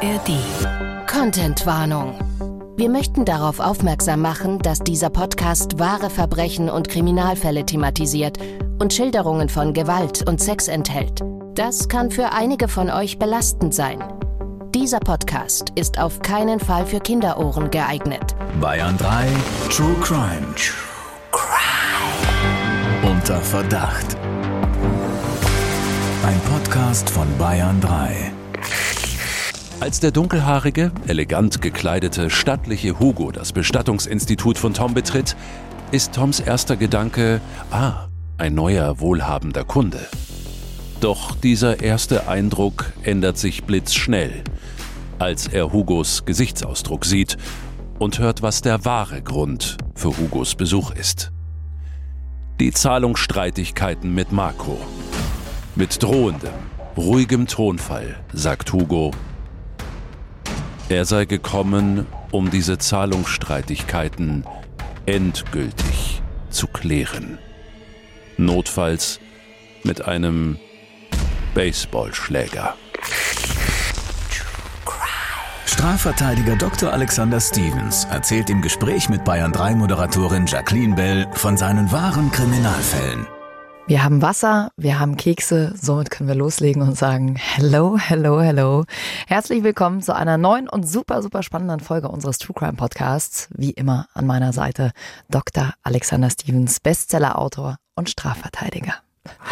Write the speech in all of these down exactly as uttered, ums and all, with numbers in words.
A R D Contentwarnung. Wir möchten darauf aufmerksam machen, dass dieser Podcast wahre Verbrechen und Kriminalfälle thematisiert und Schilderungen von Gewalt und Sex enthält. Das kann für einige von euch belastend sein. Dieser Podcast ist auf keinen Fall für Kinderohren geeignet. Bayern drei True Crime. True Crime. Unter Verdacht. Ein Podcast von Bayern drei. Als der dunkelhaarige, elegant gekleidete, stattliche Hugo das Bestattungsinstitut von Tom betritt, ist Toms erster Gedanke, ah, ein neuer, wohlhabender Kunde. Doch dieser erste Eindruck ändert sich blitzschnell, als er Hugos Gesichtsausdruck sieht und hört, was der wahre Grund für Hugos Besuch ist. Die Zahlungsstreitigkeiten mit Marco. Mit drohendem, ruhigem Tonfall sagt Hugo, er sei gekommen, um diese Zahlungsstreitigkeiten endgültig zu klären. Notfalls mit einem Baseballschläger. Strafverteidiger Doktor Alexander Stevens erzählt im Gespräch mit Bayern drei Moderatorin Jacqueline Bell von seinen wahren Kriminalfällen. Wir haben Wasser, wir haben Kekse, somit können wir loslegen und sagen Hello, hello, hello. Herzlich willkommen zu einer neuen und super, super spannenden Folge unseres True Crime Podcasts. Wie immer an meiner Seite Doktor Alexander Stevens, Bestsellerautor und Strafverteidiger.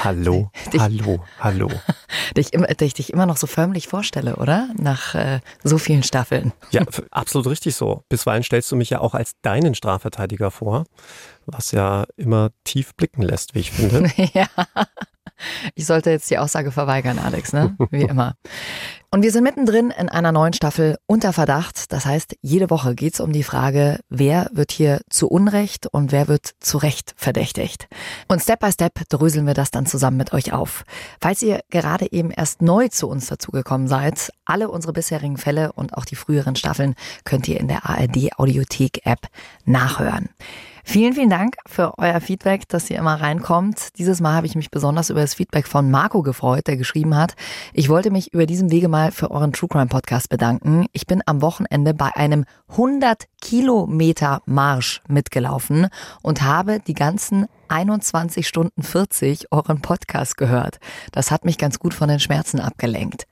Hallo, dich, hallo, hallo. Dich, dich, dich immer noch so förmlich vorstelle, oder? Nach äh, so vielen Staffeln. Ja, absolut richtig so. Bisweilen stellst du mich ja auch als deinen Strafverteidiger vor, was ja immer tief blicken lässt, wie ich finde. Ja, ich sollte jetzt die Aussage verweigern, Alex, ne? Wie immer. Und wir sind mittendrin in einer neuen Staffel Unter Verdacht. Das heißt, jede Woche geht es um die Frage, wer wird hier zu Unrecht und wer wird zu Recht verdächtigt. Und Step by Step dröseln wir das dann zusammen mit euch auf. Falls ihr gerade eben erst neu zu uns dazugekommen seid, alle unsere bisherigen Fälle und auch die früheren Staffeln könnt ihr in der A R D Audiothek App nachhören. Vielen, vielen Dank für euer Feedback, dass ihr immer reinkommt. Dieses Mal habe ich mich besonders über das Feedback von Marco gefreut, der geschrieben hat, ich wollte mich über diesen Wege mal für euren True Crime Podcast bedanken. Ich bin am Wochenende bei einem hundert Kilometer Marsch mitgelaufen und habe die ganzen einundzwanzig Stunden vierzig euren Podcast gehört. Das hat mich ganz gut von den Schmerzen abgelenkt.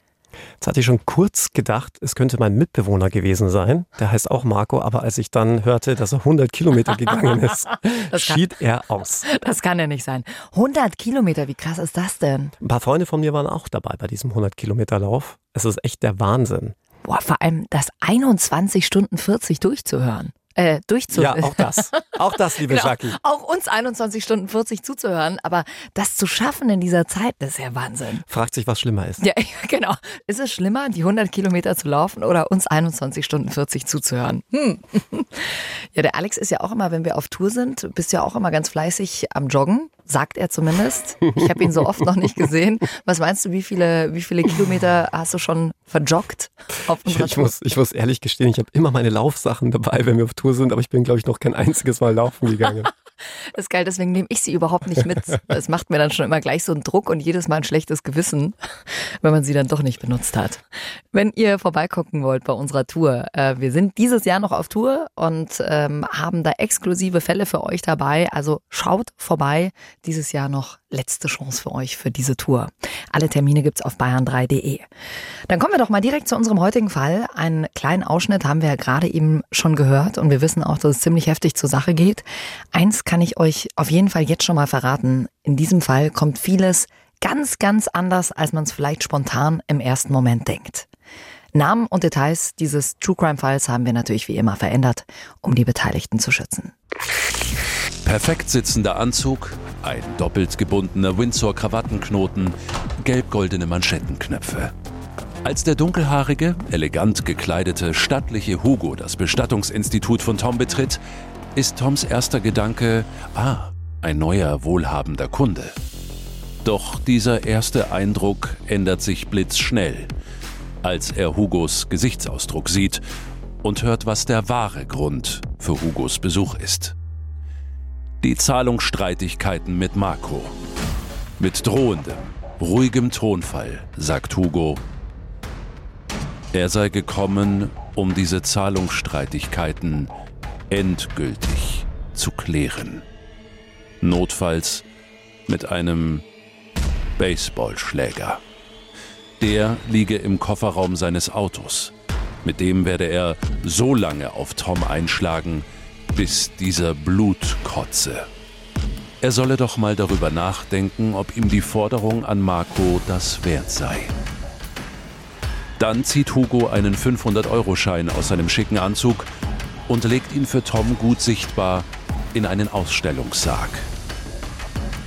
Jetzt hatte ich schon kurz gedacht, es könnte mein Mitbewohner gewesen sein. Der heißt auch Marco, aber als ich dann hörte, dass er hundert Kilometer gegangen ist, kann, schied er aus. Das kann ja nicht sein. hundert Kilometer, wie krass ist das denn? Ein paar Freunde von mir waren auch dabei bei diesem hundert Kilometer Lauf. Es ist echt der Wahnsinn. Boah, vor allem das einundzwanzig Stunden vierzig durchzuhören. Äh, durchzuhören. Ja, auch das. Auch das, liebe genau. Jackie. Auch uns einundzwanzig Stunden vierzig zuzuhören, aber das zu schaffen in dieser Zeit, das ist ja Wahnsinn. Fragt sich, was schlimmer ist. Ja, genau. Ist es schlimmer, die hundert Kilometer zu laufen oder uns einundzwanzig Stunden vierzig zuzuhören? Hm. Ja, der Alex ist ja auch immer, wenn wir auf Tour sind, bist ja auch immer ganz fleißig am Joggen, sagt er zumindest. Ich habe ihn so oft noch nicht gesehen. Was meinst du, wie viele, wie viele Kilometer hast du schon verjoggt? Auf ich, ich, muss, ich muss ehrlich gestehen, ich habe immer meine Laufsachen dabei, wenn wir auf Tour sind, aber ich bin, glaube ich, noch kein einziges Mal laufen gegangen. Das ist geil, deswegen nehme ich sie überhaupt nicht mit. Es macht mir dann schon immer gleich so einen Druck und jedes Mal ein schlechtes Gewissen, wenn man sie dann doch nicht benutzt hat. Wenn ihr vorbeigucken wollt bei unserer Tour, wir sind dieses Jahr noch auf Tour und haben da exklusive Fälle für euch dabei. Also schaut vorbei. Dieses Jahr noch letzte Chance für euch für diese Tour. Alle Termine gibt's auf bayern drei punkt de. Dann kommen wir doch mal direkt zu unserem heutigen Fall. Einen kleinen Ausschnitt haben wir ja gerade eben schon gehört und wir wissen auch, dass es ziemlich heftig zur Sache geht. Eins kann ich euch auf jeden Fall jetzt schon mal verraten. In diesem Fall kommt vieles ganz, ganz anders, als man es vielleicht spontan im ersten Moment denkt. Namen und Details dieses True Crime Falls haben wir natürlich wie immer verändert, um die Beteiligten zu schützen. Perfekt sitzender Anzug, ein doppelt gebundener Windsor-Krawattenknoten, gelb-goldene Manschettenknöpfe. Als der dunkelhaarige, elegant gekleidete, stattliche Hugo das Bestattungsinstitut von Tom betritt, ist Toms erster Gedanke, ah, ein neuer, wohlhabender Kunde. Doch dieser erste Eindruck ändert sich blitzschnell, als er Hugos Gesichtsausdruck sieht und hört, was der wahre Grund für Hugos Besuch ist. Die Zahlungsstreitigkeiten mit Marco. Mit drohendem, ruhigem Tonfall sagt Hugo, Er sei gekommen, um diese Zahlungsstreitigkeiten endgültig zu klären. Notfalls mit einem Baseballschläger. Der liege im Kofferraum seines Autos. Mit dem werde er so lange auf Tom einschlagen, bis dieser Blutkotze. Er solle doch mal darüber nachdenken, ob ihm die Forderung an Marco das wert sei. Dann zieht Hugo einen fünfhundert-Euro-Schein aus seinem schicken Anzug und legt ihn für Tom gut sichtbar in einen Ausstellungssarg.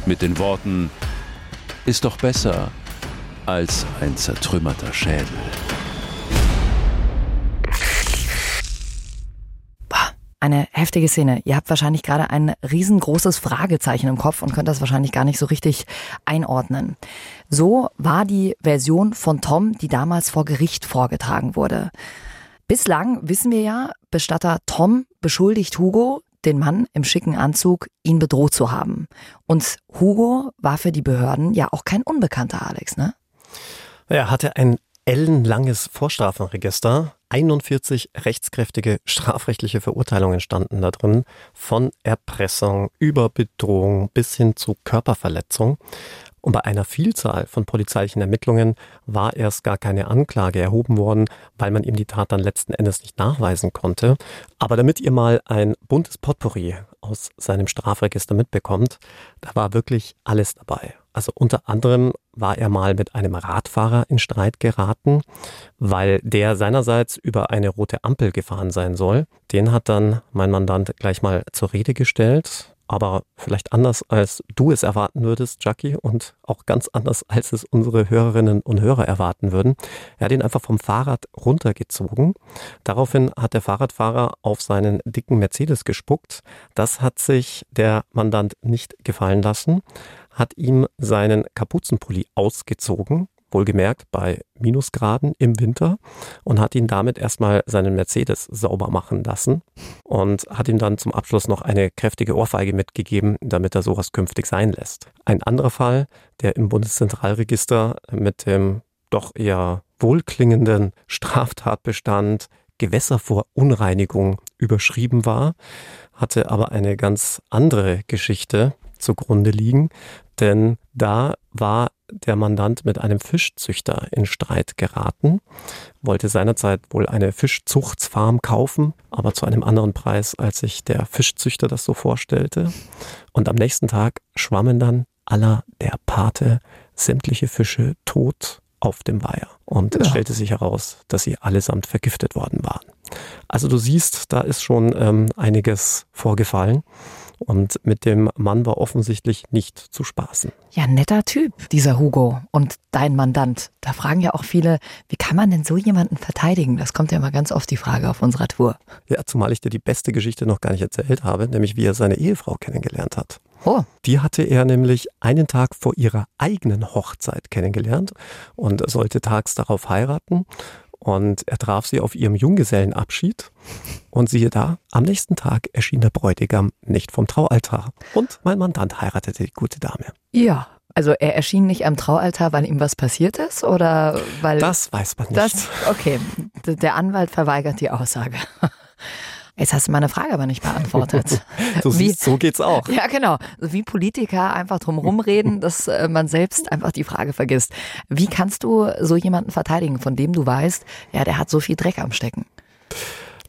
Mit den Worten, ist doch besser als ein zertrümmerter Schädel. Eine heftige Szene. Ihr habt wahrscheinlich gerade ein riesengroßes Fragezeichen im Kopf und könnt das wahrscheinlich gar nicht so richtig einordnen. So war die Version von Tom, die damals vor Gericht vorgetragen wurde. Bislang wissen wir ja, Bestatter Tom beschuldigt Hugo, den Mann im schicken Anzug, ihn bedroht zu haben. Und Hugo war für die Behörden ja auch kein Unbekannter, Alex, ne? Er hatte ein ellenlanges Vorstrafenregister. einundvierzig rechtskräftige strafrechtliche Verurteilungen standen da drin, von Erpressung über Bedrohung bis hin zu Körperverletzung. Und bei einer Vielzahl von polizeilichen Ermittlungen war erst gar keine Anklage erhoben worden, weil man ihm die Tat dann letzten Endes nicht nachweisen konnte. Aber damit ihr mal ein buntes Potpourri aus seinem Strafregister mitbekommt, da war wirklich alles dabei. Also unter anderem war er mal mit einem Radfahrer in Streit geraten, weil der seinerseits über eine rote Ampel gefahren sein soll. Den hat dann mein Mandant gleich mal zur Rede gestellt. Aber vielleicht anders, als du es erwarten würdest, Jackie, und auch ganz anders, als es unsere Hörerinnen und Hörer erwarten würden. Er hat ihn einfach vom Fahrrad runtergezogen. Daraufhin hat der Fahrradfahrer auf seinen dicken Mercedes gespuckt. Das hat sich der Mandant nicht gefallen lassen, hat ihm seinen Kapuzenpulli ausgezogen, wohlgemerkt bei Minusgraden im Winter, und hat ihn damit erstmal seinen Mercedes sauber machen lassen und hat ihm dann zum Abschluss noch eine kräftige Ohrfeige mitgegeben, damit er sowas künftig sein lässt. Ein anderer Fall, der im Bundeszentralregister mit dem doch eher wohlklingenden Straftatbestand Gewässer vor Unreinigung überschrieben war, hatte aber eine ganz andere Geschichte zugrunde liegen, denn da war der Mandant mit einem Fischzüchter in Streit geraten, wollte seinerzeit wohl eine Fischzuchtfarm kaufen, aber zu einem anderen Preis, als sich der Fischzüchter das so vorstellte. Und am nächsten Tag schwammen dann aller der Pate sämtliche Fische tot auf dem Weiher. Und ja. Es stellte sich heraus, dass sie allesamt vergiftet worden waren. Also du siehst, da ist schon ähm, einiges vorgefallen. Und mit dem Mann war offensichtlich nicht zu spaßen. Ja, netter Typ, dieser Hugo und dein Mandant. Da fragen ja auch viele, wie kann man denn so jemanden verteidigen? Das kommt ja immer ganz oft die Frage auf unserer Tour. Ja, zumal ich dir die beste Geschichte noch gar nicht erzählt habe, nämlich wie er seine Ehefrau kennengelernt hat. Oh. Die hatte er nämlich einen Tag vor ihrer eigenen Hochzeit kennengelernt und sollte tags darauf heiraten. Und er traf sie auf ihrem Junggesellenabschied und siehe da, am nächsten Tag erschien der Bräutigam nicht vom Traualtar und mein Mandant heiratete die gute Dame. Ja, also er erschien nicht am Traualtar, weil ihm was passiert ist oder weil... Das weiß man nicht. Das, okay, der Anwalt verweigert die Aussage. Jetzt hast du meine Frage aber nicht beantwortet. Du siehst, wie, so geht's auch. Ja, genau. Wie Politiker einfach drum rumreden, dass man selbst einfach die Frage vergisst. Wie kannst du so jemanden verteidigen, von dem du weißt, ja, der hat so viel Dreck am Stecken?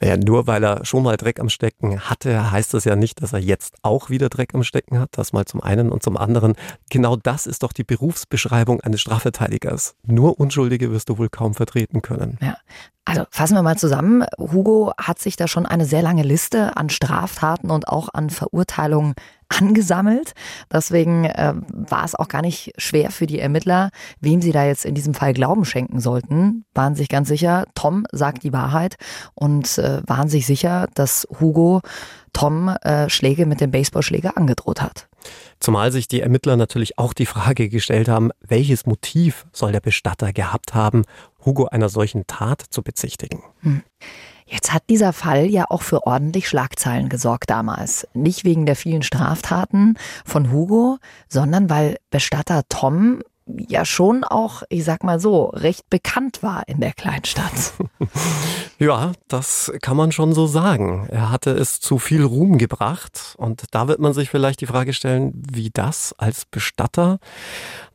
Naja, nur weil er schon mal Dreck am Stecken hatte, heißt das ja nicht, dass er jetzt auch wieder Dreck am Stecken hat. Das mal zum einen und zum anderen. Genau das ist doch die Berufsbeschreibung eines Strafverteidigers. Nur Unschuldige wirst du wohl kaum vertreten können. Ja. Also fassen wir mal zusammen. Hugo hat sich da schon eine sehr lange Liste an Straftaten und auch an Verurteilungen angesammelt. Deswegen äh, war es auch gar nicht schwer für die Ermittler, wem sie da jetzt in diesem Fall Glauben schenken sollten. Waren sich ganz sicher, Tom sagt die Wahrheit und äh, waren sich sicher, dass Hugo Tom äh, Schläge mit dem Baseballschläger angedroht hat. Zumal sich die Ermittler natürlich auch die Frage gestellt haben, welches Motiv soll der Bestatter gehabt haben, Hugo einer solchen Tat zu bezichtigen. Hm. Jetzt hat dieser Fall ja auch für ordentlich Schlagzeilen gesorgt damals. Nicht wegen der vielen Straftaten von Hugo, sondern weil Bestatter Tom ja schon auch, ich sag mal so, recht bekannt war in der Kleinstadt. Ja, das kann man schon so sagen. Er hatte es zu viel Ruhm gebracht und da wird man sich vielleicht die Frage stellen, wie das als Bestatter?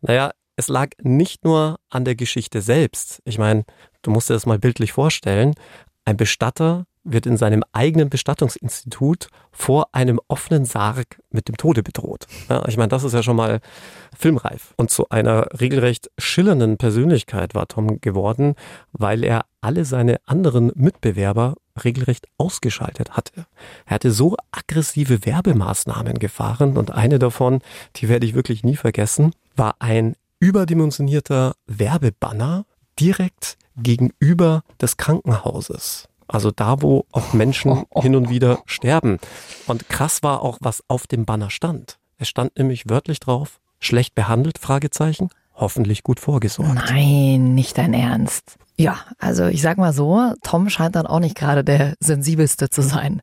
Naja, es lag nicht nur an der Geschichte selbst. Ich meine, du musst dir das mal bildlich vorstellen. Ein Bestatter wird in seinem eigenen Bestattungsinstitut vor einem offenen Sarg mit dem Tode bedroht. Ja, ich meine, das ist ja schon mal filmreif. Und zu einer regelrecht schillernden Persönlichkeit war Tom geworden, weil er alle seine anderen Mitbewerber regelrecht ausgeschaltet hatte. Er hatte so aggressive Werbemaßnahmen gefahren und eine davon, die werde ich wirklich nie vergessen, war ein überdimensionierter Werbebanner direkt gegenüber des Krankenhauses. Also da, wo auch Menschen hin und wieder sterben. Und krass war auch, was auf dem Banner stand. Es stand nämlich wörtlich drauf, schlecht behandelt, Fragezeichen, hoffentlich gut vorgesorgt. Nein, nicht dein Ernst. Ja, also ich sag mal so, Tom scheint dann auch nicht gerade der Sensibelste zu sein.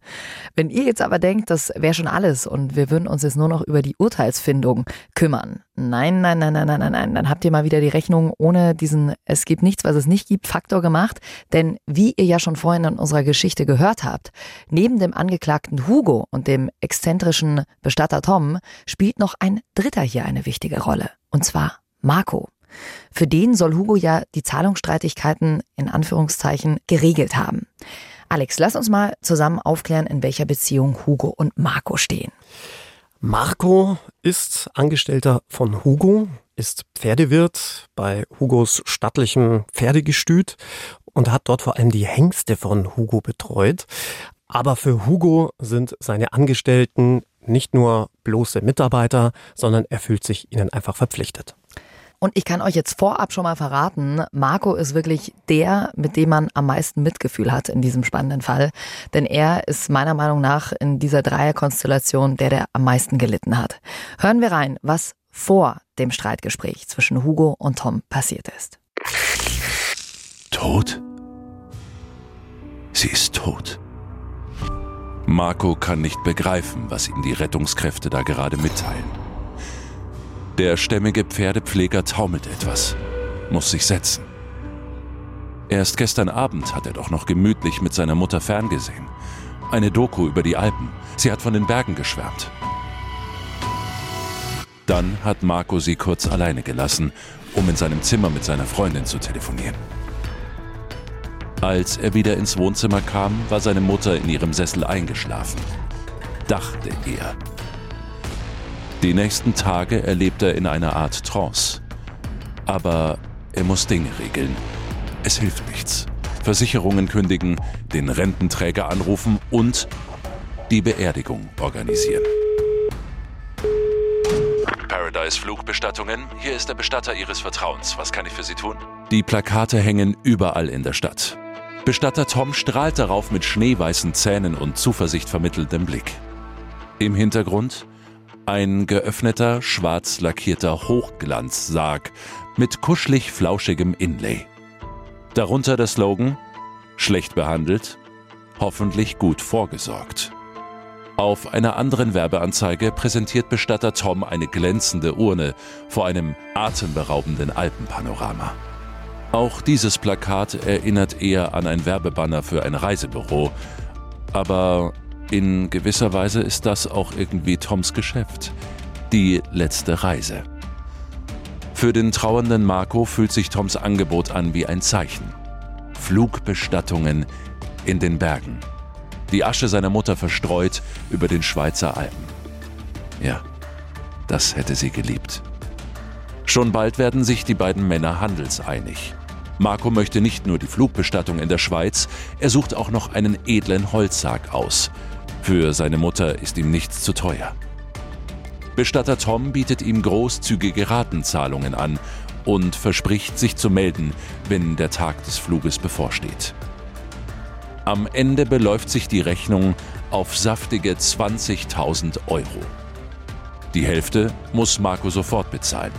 Wenn ihr jetzt aber denkt, das wäre schon alles und wir würden uns jetzt nur noch über die Urteilsfindung kümmern. Nein, nein, nein, nein, nein, nein, nein. Dann habt ihr mal wieder die Rechnung ohne diesen Es gibt nichts, was es nicht gibt, Faktor gemacht. Denn wie ihr ja schon vorhin in unserer Geschichte gehört habt, neben dem Angeklagten Hugo und dem exzentrischen Bestatter Tom spielt noch ein Dritter hier eine wichtige Rolle. Und zwar Marco. Für den soll Hugo ja die Zahlungsstreitigkeiten in Anführungszeichen geregelt haben. Alex, lass uns mal zusammen aufklären, in welcher Beziehung Hugo und Marco stehen. Marco ist Angestellter von Hugo, ist Pferdewirt bei Hugos stattlichem Pferdegestüt und hat dort vor allem die Hengste von Hugo betreut. Aber für Hugo sind seine Angestellten nicht nur bloße Mitarbeiter, sondern er fühlt sich ihnen einfach verpflichtet. Und ich kann euch jetzt vorab schon mal verraten, Marco ist wirklich der, mit dem man am meisten Mitgefühl hat in diesem spannenden Fall. Denn er ist meiner Meinung nach in dieser Dreierkonstellation der, der am meisten gelitten hat. Hören wir rein, was vor dem Streitgespräch zwischen Hugo und Tom passiert ist. Tot? Sie ist tot. Marco kann nicht begreifen, was ihm die Rettungskräfte da gerade mitteilen. Der stämmige Pferdepfleger taumelt etwas, muss sich setzen. Erst gestern Abend hat er doch noch gemütlich mit seiner Mutter ferngesehen. Eine Doku über die Alpen. Sie hat von den Bergen geschwärmt. Dann hat Marco sie kurz alleine gelassen, um in seinem Zimmer mit seiner Freundin zu telefonieren. Als er wieder ins Wohnzimmer kam, war seine Mutter in ihrem Sessel eingeschlafen. Dachte er. Die nächsten Tage erlebt er in einer Art Trance. Aber er muss Dinge regeln. Es hilft nichts. Versicherungen kündigen, den Rententräger anrufen und die Beerdigung organisieren. Paradise Flugbestattungen, hier ist der Bestatter Ihres Vertrauens. Was kann ich für Sie tun? Die Plakate hängen überall in der Stadt. Bestatter Tom strahlt darauf mit schneeweißen Zähnen und Zuversicht vermittelndem Blick. Im Hintergrund ein geöffneter, schwarz lackierter Hochglanzsarg mit kuschelig-flauschigem Inlay. Darunter der Slogan, schlecht behandelt, hoffentlich gut vorgesorgt. Auf einer anderen Werbeanzeige präsentiert Bestatter Tom eine glänzende Urne vor einem atemberaubenden Alpenpanorama. Auch dieses Plakat erinnert eher an ein Werbebanner für ein Reisebüro, aber in gewisser Weise ist das auch irgendwie Toms Geschäft. Die letzte Reise. Für den trauernden Marco fühlt sich Toms Angebot an wie ein Zeichen. Flugbestattungen in den Bergen. Die Asche seiner Mutter verstreut über den Schweizer Alpen. Ja, das hätte sie geliebt. Schon bald werden sich die beiden Männer handelseinig. Marco möchte nicht nur die Flugbestattung in der Schweiz, er sucht auch noch einen edlen Holzsarg aus. Für seine Mutter ist ihm nichts zu teuer. Bestatter Tom bietet ihm großzügige Ratenzahlungen an und verspricht, sich zu melden, wenn der Tag des Fluges bevorsteht. Am Ende beläuft sich die Rechnung auf saftige zwanzigtausend Euro. Die Hälfte muss Marco sofort bezahlen.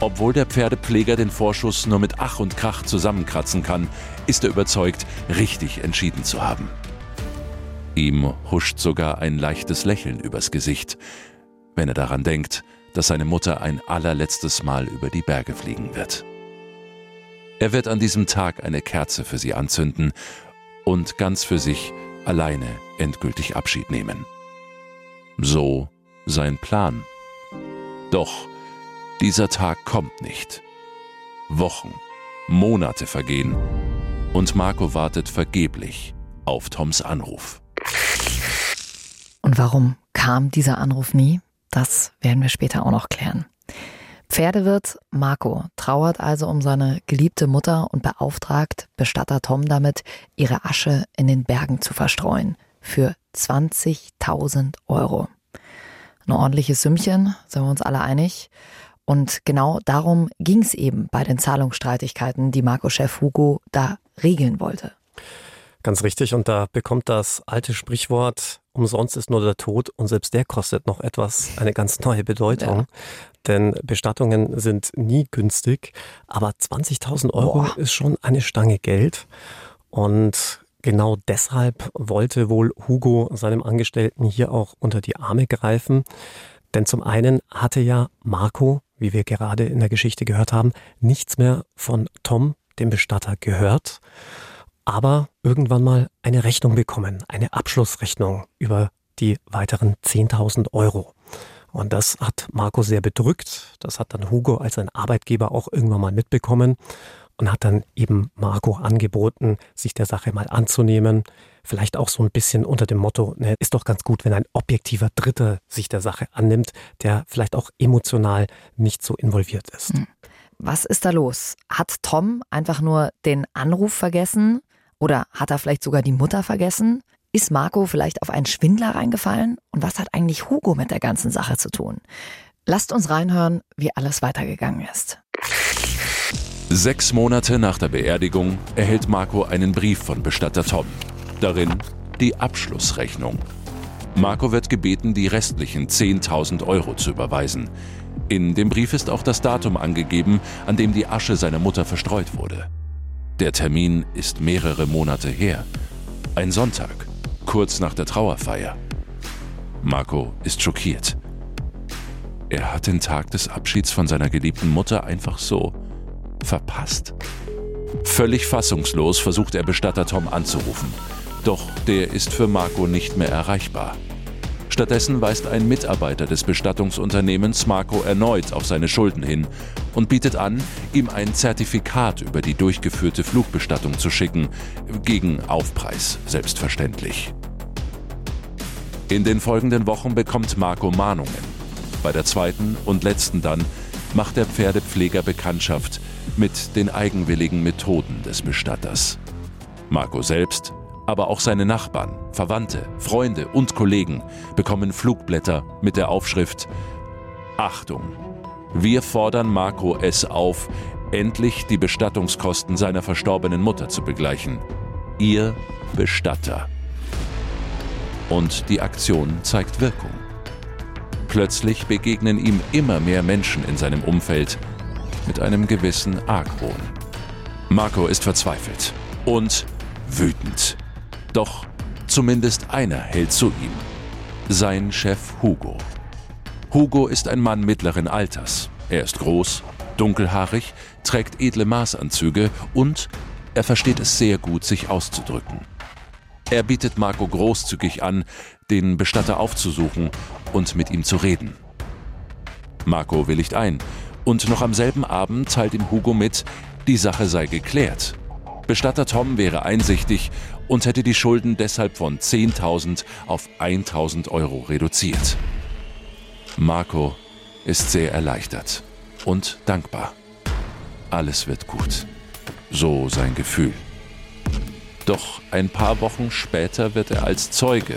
Obwohl der Pferdepfleger den Vorschuss nur mit Ach und Krach zusammenkratzen kann, ist er überzeugt, richtig entschieden zu haben. Ihm huscht sogar ein leichtes Lächeln übers Gesicht, wenn er daran denkt, dass seine Mutter ein allerletztes Mal über die Berge fliegen wird. Er wird an diesem Tag eine Kerze für sie anzünden und ganz für sich alleine endgültig Abschied nehmen. So sein Plan. Doch dieser Tag kommt nicht. Wochen, Monate vergehen und Marco wartet vergeblich auf Toms Anruf. Und warum kam dieser Anruf nie? Das werden wir später auch noch klären. Pferdewirt Marco trauert also um seine geliebte Mutter und beauftragt Bestatter Tom damit, ihre Asche in den Bergen zu verstreuen. Für zwanzigtausend Euro. Ein ordentliches Sümmchen, sind wir uns alle einig. Und genau darum ging es eben bei den Zahlungsstreitigkeiten, die Marco-Chef Hugo da regeln wollte. Ganz richtig, und da bekommt das alte Sprichwort, umsonst ist nur der Tod und selbst der kostet noch etwas, eine ganz neue Bedeutung. Ja. Denn Bestattungen sind nie günstig, aber zwanzigtausend Euro Boah. Ist schon eine Stange Geld. Und genau deshalb wollte wohl Hugo seinem Angestellten hier auch unter die Arme greifen. Denn zum einen hatte ja Marco, wie wir gerade in der Geschichte gehört haben, nichts mehr von Tom, dem Bestatter, gehört. Aber irgendwann mal eine Rechnung bekommen, eine Abschlussrechnung über die weiteren zehntausend Euro. Und das hat Marco sehr bedrückt. Das hat dann Hugo als sein Arbeitgeber auch irgendwann mal mitbekommen und hat dann eben Marco angeboten, sich der Sache mal anzunehmen. Vielleicht auch so ein bisschen unter dem Motto, ne, ist doch ganz gut, wenn ein objektiver Dritter sich der Sache annimmt, der vielleicht auch emotional nicht so involviert ist. Was ist da los? Hat Tom einfach nur den Anruf vergessen? Oder hat er vielleicht sogar die Mutter vergessen? Ist Marco vielleicht auf einen Schwindler reingefallen? Und was hat eigentlich Hugo mit der ganzen Sache zu tun? Lasst uns reinhören, wie alles weitergegangen ist. Sechs Monate nach der Beerdigung erhält Marco einen Brief von Bestatter Tom. Darin die Abschlussrechnung. Marco wird gebeten, die restlichen zehntausend Euro zu überweisen. In dem Brief ist auch das Datum angegeben, an dem die Asche seiner Mutter verstreut wurde. Der Termin ist mehrere Monate her. Ein Sonntag, kurz nach der Trauerfeier. Marco ist schockiert. Er hat den Tag des Abschieds von seiner geliebten Mutter einfach so verpasst. Völlig fassungslos versucht er Bestatter Tom anzurufen. Doch der ist für Marco nicht mehr erreichbar. Stattdessen weist ein Mitarbeiter des Bestattungsunternehmens Marco erneut auf seine Schulden hin und bietet an, ihm ein Zertifikat über die durchgeführte Flugbestattung zu schicken, gegen Aufpreis selbstverständlich. In den folgenden Wochen bekommt Marco Mahnungen. Bei der zweiten und letzten dann macht der Pferdepfleger Bekanntschaft mit den eigenwilligen Methoden des Bestatters. Marco selbst, aber auch seine Nachbarn, Verwandte, Freunde und Kollegen bekommen Flugblätter mit der Aufschrift: Achtung, wir fordern Marco S. auf, endlich die Bestattungskosten seiner verstorbenen Mutter zu begleichen. Ihr Bestatter. Und die Aktion zeigt Wirkung. Plötzlich begegnen ihm immer mehr Menschen in seinem Umfeld mit einem gewissen Argwohn. Marco ist verzweifelt und wütend. Doch zumindest einer hält zu ihm. Sein Chef Hugo. Hugo ist ein Mann mittleren Alters. Er ist groß, dunkelhaarig, trägt edle Maßanzüge und er versteht es sehr gut, sich auszudrücken. Er bietet Marco großzügig an, den Bestatter aufzusuchen und mit ihm zu reden. Marco willigt ein und noch am selben Abend teilt ihm Hugo mit, die Sache sei geklärt. Bestatter Tom wäre einsichtig und hätte die Schulden deshalb von zehntausend auf tausend Euro reduziert. Marco ist sehr erleichtert und dankbar. Alles wird gut. So sein Gefühl. Doch ein paar Wochen später wird er als Zeuge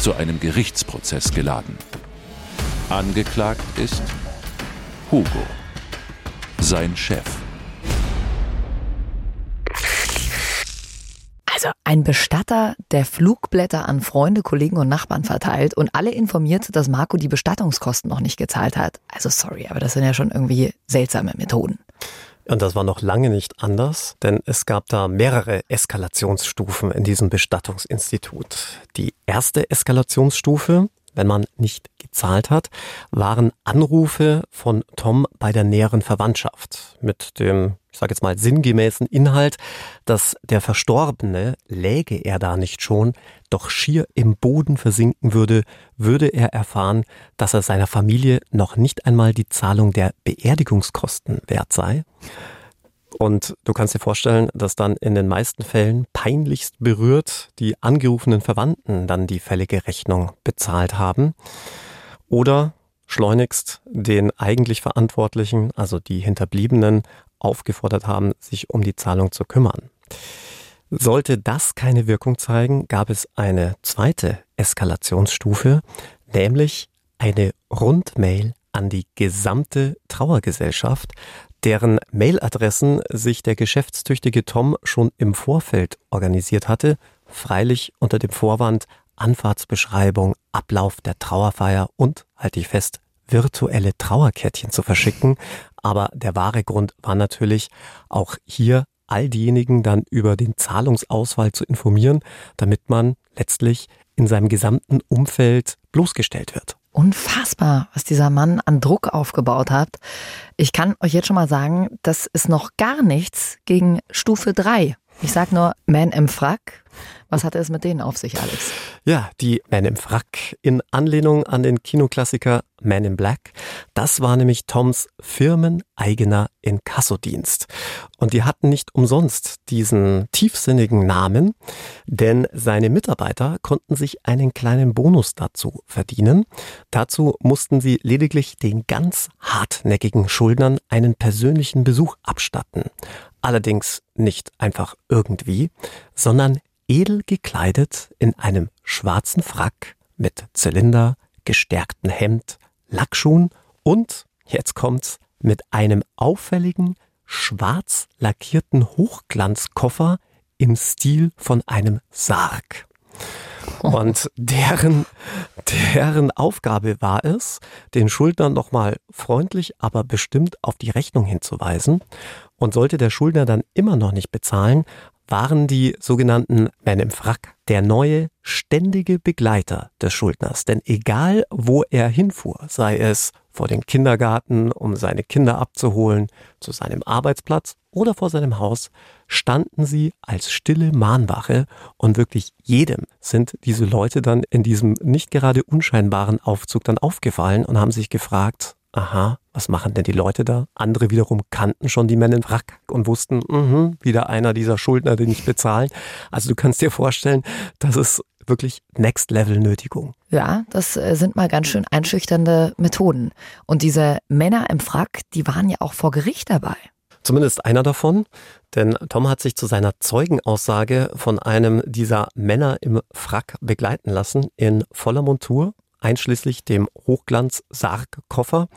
zu einem Gerichtsprozess geladen. Angeklagt ist Hugo, sein Chef. Also ein Bestatter, der Flugblätter an Freunde, Kollegen und Nachbarn verteilt und alle informiert, dass Marco die Bestattungskosten noch nicht gezahlt hat. Also sorry, aber das sind ja schon irgendwie seltsame Methoden. Und das war noch lange nicht anders, denn es gab da mehrere Eskalationsstufen in diesem Bestattungsinstitut. Die erste Eskalationsstufe, wenn man nicht gezahlt hat, waren Anrufe von Tom bei der näheren Verwandtschaft mit dem, ich sage jetzt mal, sinngemäßen Inhalt, dass der Verstorbene, läge er da nicht schon, doch schier im Boden versinken würde, würde er erfahren, dass er seiner Familie noch nicht einmal die Zahlung der Beerdigungskosten wert sei. Und du kannst dir vorstellen, dass dann in den meisten Fällen peinlichst berührt die angerufenen Verwandten dann die fällige Rechnung bezahlt haben oder schleunigst den eigentlich Verantwortlichen, also die Hinterbliebenen, aufgefordert haben, sich um die Zahlung zu kümmern. Sollte das keine Wirkung zeigen, gab es eine zweite Eskalationsstufe, nämlich eine Rundmail an die gesamte Trauergesellschaft, deren Mailadressen sich der geschäftstüchtige Tom schon im Vorfeld organisiert hatte, freilich unter dem Vorwand Anfahrtsbeschreibung, Ablauf der Trauerfeier und, halte ich fest, virtuelle Trauerkärtchen zu verschicken. Aber der wahre Grund war natürlich, auch hier all diejenigen dann über den Zahlungsausfall zu informieren, damit man letztlich in seinem gesamten Umfeld bloßgestellt wird. Unfassbar, was dieser Mann an Druck aufgebaut hat. Ich kann euch jetzt schon mal sagen, das ist noch gar nichts gegen Stufe drei. Ich sag nur, Man im Frack. Was hatte es mit denen auf sich, Alex? Ja, die Man im Frack in Anlehnung an den Kinoklassiker Man in Black. Das war nämlich Toms firmeneigener Inkassodienst. Und die hatten nicht umsonst diesen tiefsinnigen Namen, denn seine Mitarbeiter konnten sich einen kleinen Bonus dazu verdienen. Dazu mussten sie lediglich den ganz hartnäckigen Schuldnern einen persönlichen Besuch abstatten. Allerdings nicht einfach irgendwie, sondern edel gekleidet in einem schwarzen Frack mit Zylinder, gestärktem Hemd, Lackschuhen und, jetzt kommt's, mit einem auffälligen, schwarz lackierten Hochglanzkoffer im Stil von einem Sarg. Und deren, deren Aufgabe war es, den Schuldner nochmal freundlich, aber bestimmt auf die Rechnung hinzuweisen. Und sollte der Schuldner dann immer noch nicht bezahlen, waren die sogenannten Man im Frack der neue ständige Begleiter des Schuldners. Denn egal, wo er hinfuhr, sei es vor den Kindergarten, um seine Kinder abzuholen, zu seinem Arbeitsplatz oder vor seinem Haus, standen sie als stille Mahnwache und wirklich jedem sind diese Leute dann in diesem nicht gerade unscheinbaren Aufzug dann aufgefallen und haben sich gefragt, aha, was machen denn die Leute da? Andere wiederum kannten schon die Männer im Frack und wussten, mh, wieder einer dieser Schuldner, den ich bezahlen. Also du kannst dir vorstellen, das ist wirklich Next-Level-Nötigung. Ja, das sind mal ganz schön einschüchternde Methoden. Und diese Männer im Frack, die waren ja auch vor Gericht dabei. Zumindest einer davon, denn Tom hat sich zu seiner Zeugenaussage von einem dieser Männer im Frack begleiten lassen in voller Montur, einschließlich dem Hochglanz-Sargkoffer.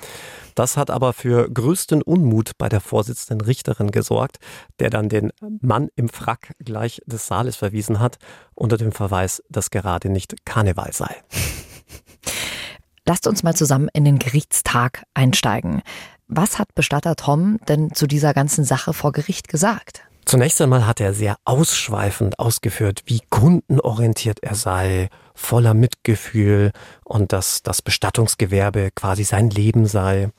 Das hat aber für größten Unmut bei der vorsitzenden Richterin gesorgt, der dann den Mann im Frack gleich des Saales verwiesen hat, unter dem Verweis, dass gerade nicht Karneval sei. Lasst uns mal zusammen in den Gerichtstag einsteigen. Was hat Bestatter Tom denn zu dieser ganzen Sache vor Gericht gesagt? Zunächst einmal hat er sehr ausschweifend ausgeführt, wie kundenorientiert er sei, voller Mitgefühl und dass das Bestattungsgewerbe quasi sein Leben sei,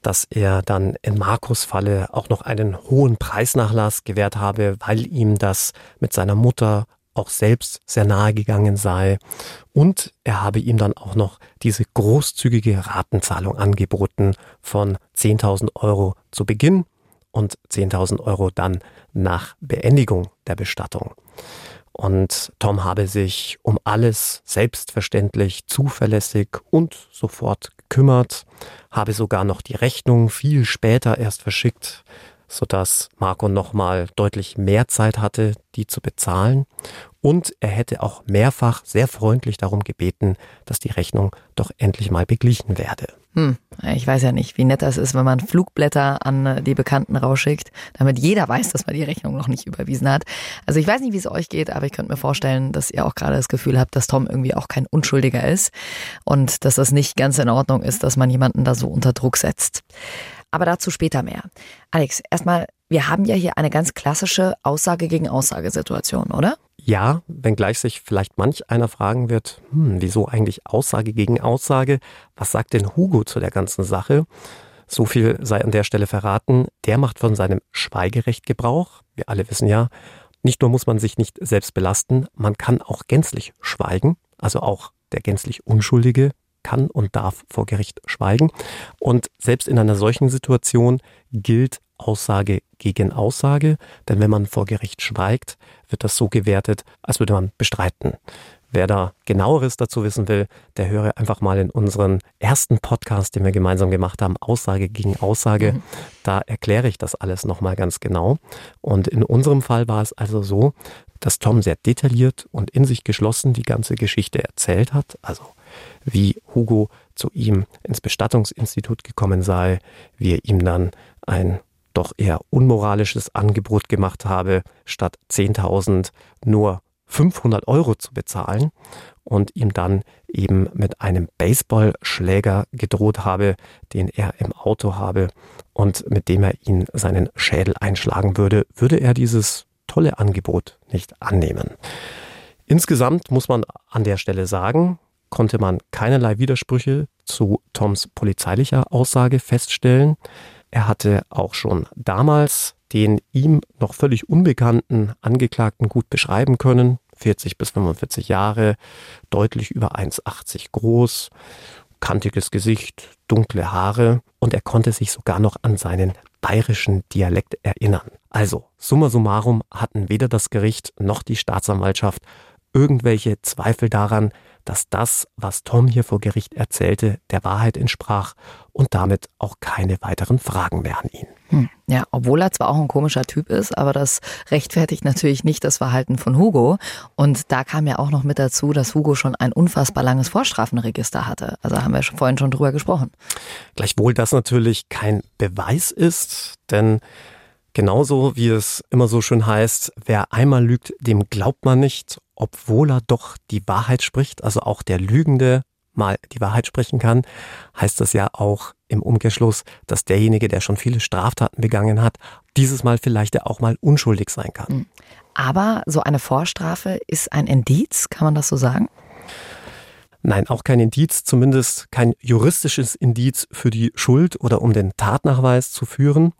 dass er dann in Marcos Falle auch noch einen hohen Preisnachlass gewährt habe, weil ihm das mit seiner Mutter auch selbst sehr nahe gegangen sei und er habe ihm dann auch noch diese großzügige Ratenzahlung angeboten von zehntausend Euro zu Beginn und zehntausend Euro dann nach Beendigung der Bestattung. Und Tom habe sich um alles selbstverständlich, zuverlässig und sofort gekümmert, habe sogar noch die Rechnung viel später erst verschickt, sodass Marco nochmal deutlich mehr Zeit hatte, die zu bezahlen. Und er hätte auch mehrfach sehr freundlich darum gebeten, dass die Rechnung doch endlich mal beglichen werde. Hm, ich weiß ja nicht, wie nett das ist, wenn man Flugblätter an die Bekannten rausschickt, damit jeder weiß, dass man die Rechnung noch nicht überwiesen hat. Also ich weiß nicht, wie es euch geht, aber ich könnte mir vorstellen, dass ihr auch gerade das Gefühl habt, dass Tom irgendwie auch kein Unschuldiger ist und dass das nicht ganz in Ordnung ist, dass man jemanden da so unter Druck setzt. Aber dazu später mehr. Alex, erstmal, wir haben ja hier eine ganz klassische Aussage-gegen-Aussage-Situation, oder? Ja, wenngleich sich vielleicht manch einer fragen wird, hm, wieso eigentlich Aussage gegen Aussage? Was sagt denn Hugo zu der ganzen Sache? So viel sei an der Stelle verraten, der macht von seinem Schweigerecht Gebrauch. Wir alle wissen ja, nicht nur muss man sich nicht selbst belasten, man kann auch gänzlich schweigen. Also auch der gänzlich Unschuldige kann und darf vor Gericht schweigen. Und selbst in einer solchen Situation gilt Aussage gegen Aussage. Denn wenn man vor Gericht schweigt, wird das so gewertet, als würde man bestreiten. Wer da Genaueres dazu wissen will, der höre einfach mal in unseren ersten Podcast, den wir gemeinsam gemacht haben, Aussage gegen Aussage. Mhm. Da erkläre ich das alles nochmal ganz genau. Und in unserem Fall war es also so, dass Tom sehr detailliert und in sich geschlossen die ganze Geschichte erzählt hat. Also wie Hugo zu ihm ins Bestattungsinstitut gekommen sei, wie er ihm dann ein doch eher unmoralisches Angebot gemacht habe, statt zehntausend nur fünfhundert Euro zu bezahlen und ihm dann eben mit einem Baseballschläger gedroht habe, den er im Auto habe und mit dem er ihn seinen Schädel einschlagen würde, würde er dieses tolle Angebot nicht annehmen. Insgesamt muss man an der Stelle sagen, konnte man keinerlei Widersprüche zu Toms polizeilicher Aussage feststellen. Er hatte auch schon damals den ihm noch völlig unbekannten Angeklagten gut beschreiben können. vierzig bis fünfundvierzig Jahre, deutlich über eins Komma achtzig groß, kantiges Gesicht, dunkle Haare und er konnte sich sogar noch an seinen bayerischen Dialekt erinnern. Also, summa summarum hatten weder das Gericht noch die Staatsanwaltschaft irgendwelche Zweifel daran, dass das, was Tom hier vor Gericht erzählte, der Wahrheit entsprach und damit auch keine weiteren Fragen mehr an ihn. Hm. Ja, obwohl er zwar auch ein komischer Typ ist, aber das rechtfertigt natürlich nicht das Verhalten von Hugo. Und da kam ja auch noch mit dazu, dass Hugo schon ein unfassbar langes Vorstrafenregister hatte. Also haben wir vorhin schon drüber gesprochen. Gleichwohl das natürlich kein Beweis ist, denn genauso wie es immer so schön heißt, wer einmal lügt, dem glaubt man nicht, obwohl er doch die Wahrheit spricht, also auch der Lügende mal die Wahrheit sprechen kann, heißt das ja auch im Umkehrschluss, dass derjenige, der schon viele Straftaten begangen hat, dieses Mal vielleicht auch mal unschuldig sein kann. Aber so eine Vorstrafe ist ein Indiz, kann man das so sagen? Nein, auch kein Indiz, zumindest kein juristisches Indiz für die Schuld oder um den Tatnachweis zu führen.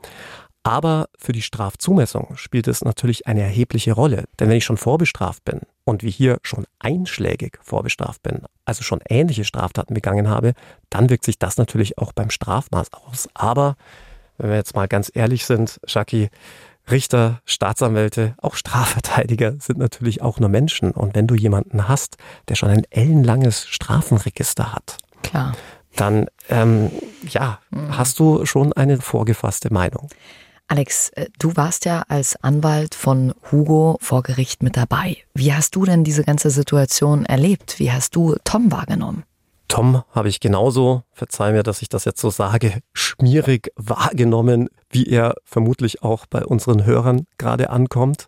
Aber für die Strafzumessung spielt es natürlich eine erhebliche Rolle. Denn wenn ich schon vorbestraft bin und wie hier schon einschlägig vorbestraft bin, also schon ähnliche Straftaten begangen habe, dann wirkt sich das natürlich auch beim Strafmaß aus. Aber wenn wir jetzt mal ganz ehrlich sind, Jackie, Richter, Staatsanwälte, auch Strafverteidiger sind natürlich auch nur Menschen. Und wenn du jemanden hast, der schon ein ellenlanges Strafenregister hat, klar, dann ähm, ja, mhm. hast du schon eine vorgefasste Meinung. Alex, du warst ja als Anwalt von Hugo vor Gericht mit dabei. Wie hast du denn diese ganze Situation erlebt? Wie hast du Tom wahrgenommen? Tom habe ich genauso, verzeih mir, dass ich das jetzt so sage, schmierig wahrgenommen, wie er vermutlich auch bei unseren Hörern gerade ankommt.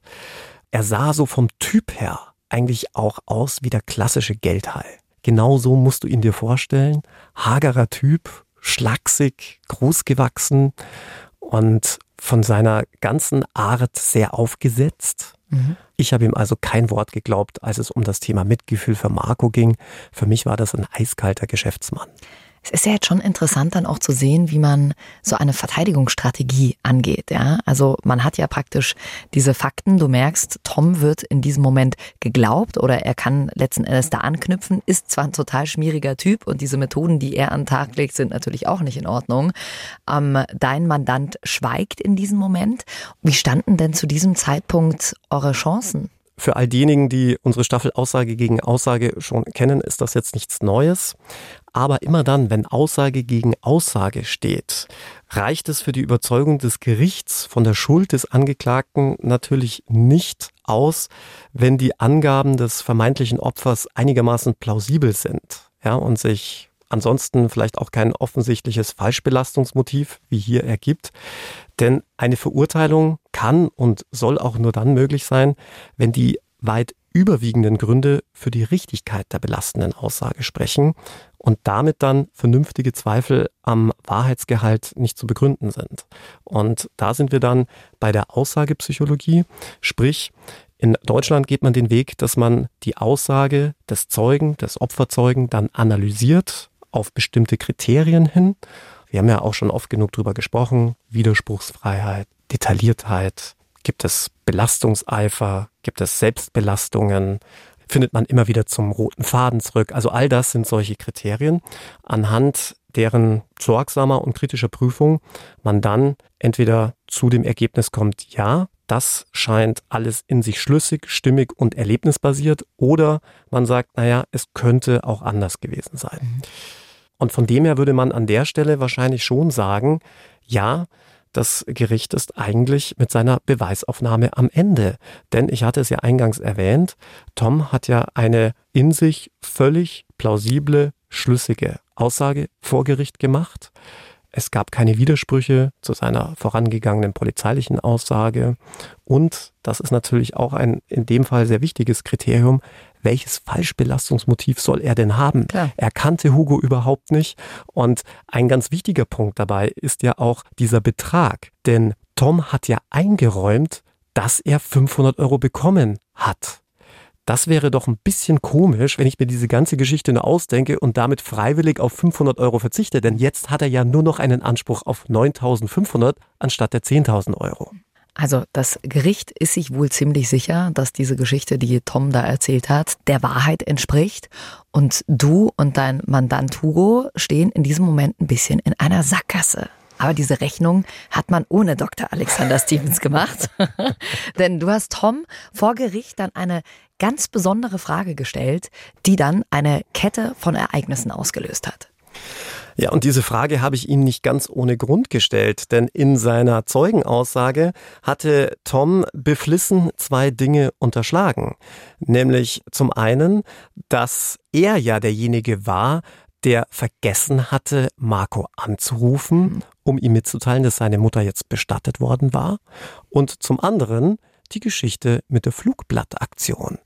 Er sah so vom Typ her eigentlich auch aus wie der klassische Geldhai. Genau so musst du ihn dir vorstellen. Hagerer Typ, schlaksig, großgewachsen und von seiner ganzen Art sehr aufgesetzt. Mhm. Ich habe ihm also kein Wort geglaubt, als es um das Thema Mitgefühl für Marco ging. Für mich war das ein eiskalter Geschäftsmann. Es ist ja jetzt schon interessant dann auch zu sehen, wie man so eine Verteidigungsstrategie angeht. Ja? Also man hat ja praktisch diese Fakten, du merkst, Tom wird in diesem Moment geglaubt oder er kann letzten Endes da anknüpfen, ist zwar ein total schmieriger Typ und diese Methoden, die er an den Tag legt, sind natürlich auch nicht in Ordnung. Ähm, dein Mandant schweigt in diesem Moment. Wie standen denn zu diesem Zeitpunkt eure Chancen? Für all diejenigen, die unsere Staffel Aussage gegen Aussage schon kennen, ist das jetzt nichts Neues. Aber immer dann, wenn Aussage gegen Aussage steht, reicht es für die Überzeugung des Gerichts von der Schuld des Angeklagten natürlich nicht aus, wenn die Angaben des vermeintlichen Opfers einigermaßen plausibel sind, ja, und sich ansonsten vielleicht auch kein offensichtliches Falschbelastungsmotiv wie hier ergibt. Denn eine Verurteilung kann und soll auch nur dann möglich sein, wenn die weit überwiegenden Gründe für die Richtigkeit der belastenden Aussage sprechen und damit dann vernünftige Zweifel am Wahrheitsgehalt nicht zu begründen sind. Und da sind wir dann bei der Aussagepsychologie, sprich, In Deutschland geht man den Weg, dass man die Aussage des Zeugen, des Opferzeugen dann analysiert auf bestimmte Kriterien hin. Wir haben ja auch schon oft genug drüber gesprochen. Widerspruchsfreiheit, Detailliertheit, gibt es Belastungseifer, gibt es Selbstbelastungen, findet man immer wieder zum roten Faden zurück. Also all das sind solche Kriterien, anhand deren sorgsamer und kritischer Prüfung man dann entweder zu dem Ergebnis kommt, ja, das scheint alles in sich schlüssig, stimmig und erlebnisbasiert, oder man sagt, naja, es könnte auch anders gewesen sein. Mhm. Und von dem her würde man an der Stelle wahrscheinlich schon sagen, ja, das Gericht ist eigentlich mit seiner Beweisaufnahme am Ende. Denn ich hatte es ja eingangs erwähnt, Tom hat ja eine in sich völlig plausible, schlüssige Aussage vor Gericht gemacht. Es gab keine Widersprüche zu seiner vorangegangenen polizeilichen Aussage. Und das ist natürlich auch ein in dem Fall sehr wichtiges Kriterium, welches Falschbelastungsmotiv soll er denn haben? Klar. Er kannte Hugo überhaupt nicht. Und ein ganz wichtiger Punkt dabei ist ja auch dieser Betrag. Denn Tom hat ja eingeräumt, dass er fünfhundert Euro bekommen hat. Das wäre doch ein bisschen komisch, wenn ich mir diese ganze Geschichte nur ausdenke und damit freiwillig auf fünfhundert Euro verzichte. Denn jetzt hat er ja nur noch einen Anspruch auf neuntausendfünfhundert anstatt der zehntausend Euro. Also das Gericht ist sich wohl ziemlich sicher, dass diese Geschichte, die Tom da erzählt hat, der Wahrheit entspricht. Und du und dein Mandant Hugo stehen in diesem Moment ein bisschen in einer Sackgasse. Aber diese Rechnung hat man ohne Doktor Alexander Stevens gemacht. Denn du hast Tom vor Gericht dann eine ganz besondere Frage gestellt, die dann eine Kette von Ereignissen ausgelöst hat. Ja, und diese Frage habe ich ihm nicht ganz ohne Grund gestellt, denn in seiner Zeugenaussage hatte Tom beflissen zwei Dinge unterschlagen. Nämlich zum einen, dass er ja derjenige war, der vergessen hatte, Marco anzurufen, um ihm mitzuteilen, dass seine Mutter jetzt bestattet worden war. Und zum anderen die Geschichte mit der Flugblattaktion.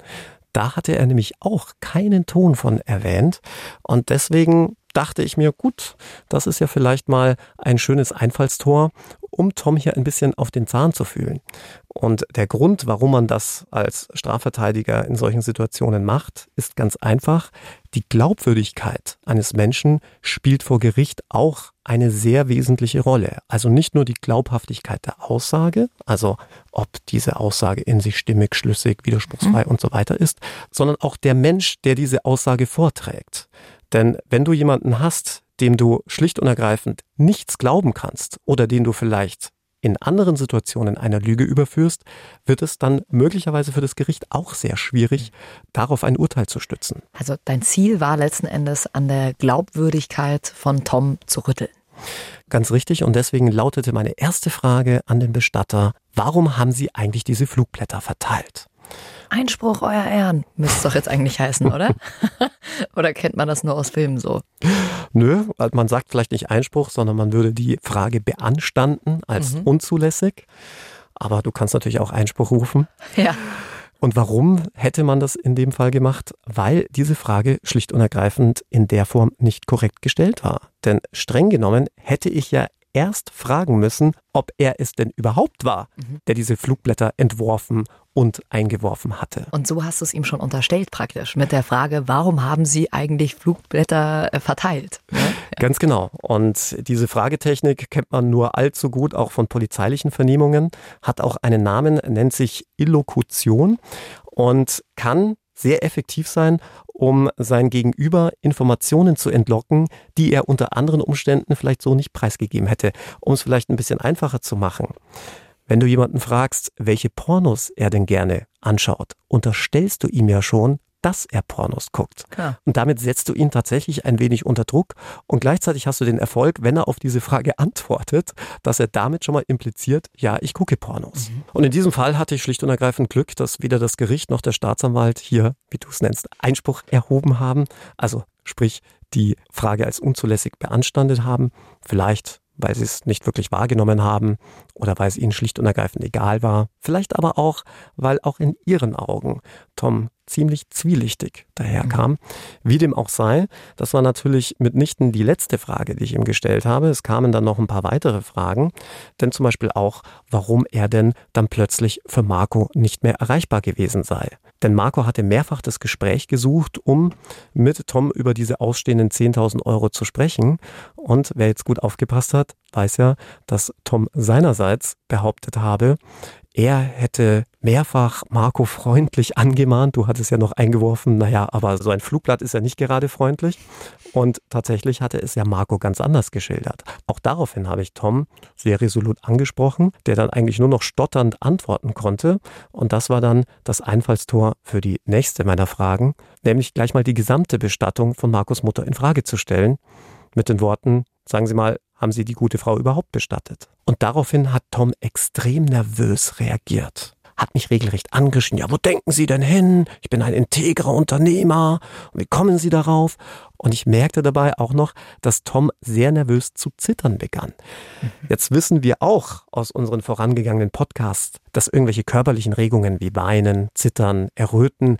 Da hatte er nämlich auch keinen Ton von erwähnt. Und deswegen dachte ich mir, gut, das ist ja vielleicht mal ein schönes Einfallstor, um Tom hier ein bisschen auf den Zahn zu fühlen. Und der Grund, warum man das als Strafverteidiger in solchen Situationen macht, ist ganz einfach. Die Glaubwürdigkeit eines Menschen spielt vor Gericht auch eine sehr wesentliche Rolle. Also nicht nur die Glaubhaftigkeit der Aussage, also ob diese Aussage in sich stimmig, schlüssig, widerspruchsfrei mhm. und so weiter ist, sondern auch der Mensch, der diese Aussage vorträgt. Denn wenn du jemanden hast, dem du schlicht und ergreifend nichts glauben kannst oder den du vielleicht in anderen Situationen einer Lüge überführst, wird es dann möglicherweise für das Gericht auch sehr schwierig, darauf ein Urteil zu stützen. Also dein Ziel war letzten Endes, an der Glaubwürdigkeit von Tom zu rütteln. Ganz richtig, und deswegen lautete meine erste Frage an den Bestatter: Warum haben Sie eigentlich diese Flugblätter verteilt? Einspruch, euer Ehren, müsste es doch jetzt eigentlich heißen, oder? Oder kennt man das nur aus Filmen so? Nö, man sagt vielleicht nicht Einspruch, sondern man würde die Frage beanstanden als mhm. unzulässig. Aber du kannst natürlich auch Einspruch rufen. Ja. Und warum hätte man das in dem Fall gemacht? Weil diese Frage schlicht und ergreifend in der Form nicht korrekt gestellt war. Denn streng genommen hätte ich ja erst fragen müssen, ob er es denn überhaupt war, mhm. der diese Flugblätter entworfen und eingeworfen hatte. Und so hast du es ihm schon unterstellt praktisch mit der Frage, warum haben Sie eigentlich Flugblätter verteilt? Ne? Ganz genau. Und diese Fragetechnik kennt man nur allzu gut, auch von polizeilichen Vernehmungen, hat auch einen Namen, nennt sich Illokution und kann sehr effektiv sein, um sein Gegenüber Informationen zu entlocken, die er unter anderen Umständen vielleicht so nicht preisgegeben hätte. Um es vielleicht ein bisschen einfacher zu machen: Wenn du jemanden fragst, welche Pornos er denn gerne anschaut, unterstellst du ihm ja schon, dass er Pornos guckt. Klar. Und damit setzt du ihn tatsächlich ein wenig unter Druck und gleichzeitig hast du den Erfolg, wenn er auf diese Frage antwortet, dass er damit schon mal impliziert, ja, ich gucke Pornos. Mhm. Und in diesem Fall hatte ich schlicht und ergreifend Glück, dass weder das Gericht noch der Staatsanwalt hier, wie du es nennst, Einspruch erhoben haben, also sprich die Frage als unzulässig beanstandet haben, vielleicht weil sie es nicht wirklich wahrgenommen haben oder weil es ihnen schlicht und ergreifend egal war. Vielleicht aber auch, weil auch in ihren Augen Tom ziemlich zwielichtig daherkam. Wie dem auch sei, das war natürlich mitnichten die letzte Frage, die ich ihm gestellt habe. Es kamen dann noch ein paar weitere Fragen, denn zum Beispiel auch, warum er denn dann plötzlich für Marco nicht mehr erreichbar gewesen sei. Denn Marco hatte mehrfach das Gespräch gesucht, um mit Tom über diese ausstehenden zehntausend Euro zu sprechen. Und wer jetzt gut aufgepasst hat, weiß ja, dass Tom seinerseits behauptet habe, er hätte mehrfach Marco freundlich angemahnt. Du hattest ja noch eingeworfen, naja, aber so ein Flugblatt ist ja nicht gerade freundlich. Und tatsächlich hatte es ja Marco ganz anders geschildert. Auch daraufhin habe ich Tom sehr resolut angesprochen, der dann eigentlich nur noch stotternd antworten konnte. Und das war dann das Einfallstor für die nächste meiner Fragen, nämlich gleich mal die gesamte Bestattung von Marcos Mutter in Frage zu stellen. Mit den Worten, sagen Sie mal, haben Sie die gute Frau überhaupt bestattet? Und daraufhin hat Tom extrem nervös reagiert. Hat mich regelrecht angeschrien. Ja, wo denken Sie denn hin? Ich bin ein integrer Unternehmer. Wie kommen Sie darauf? Und ich merkte dabei auch noch, dass Tom sehr nervös zu zittern begann. Jetzt wissen wir auch aus unseren vorangegangenen Podcasts, dass irgendwelche körperlichen Regungen wie Weinen, Zittern, Erröten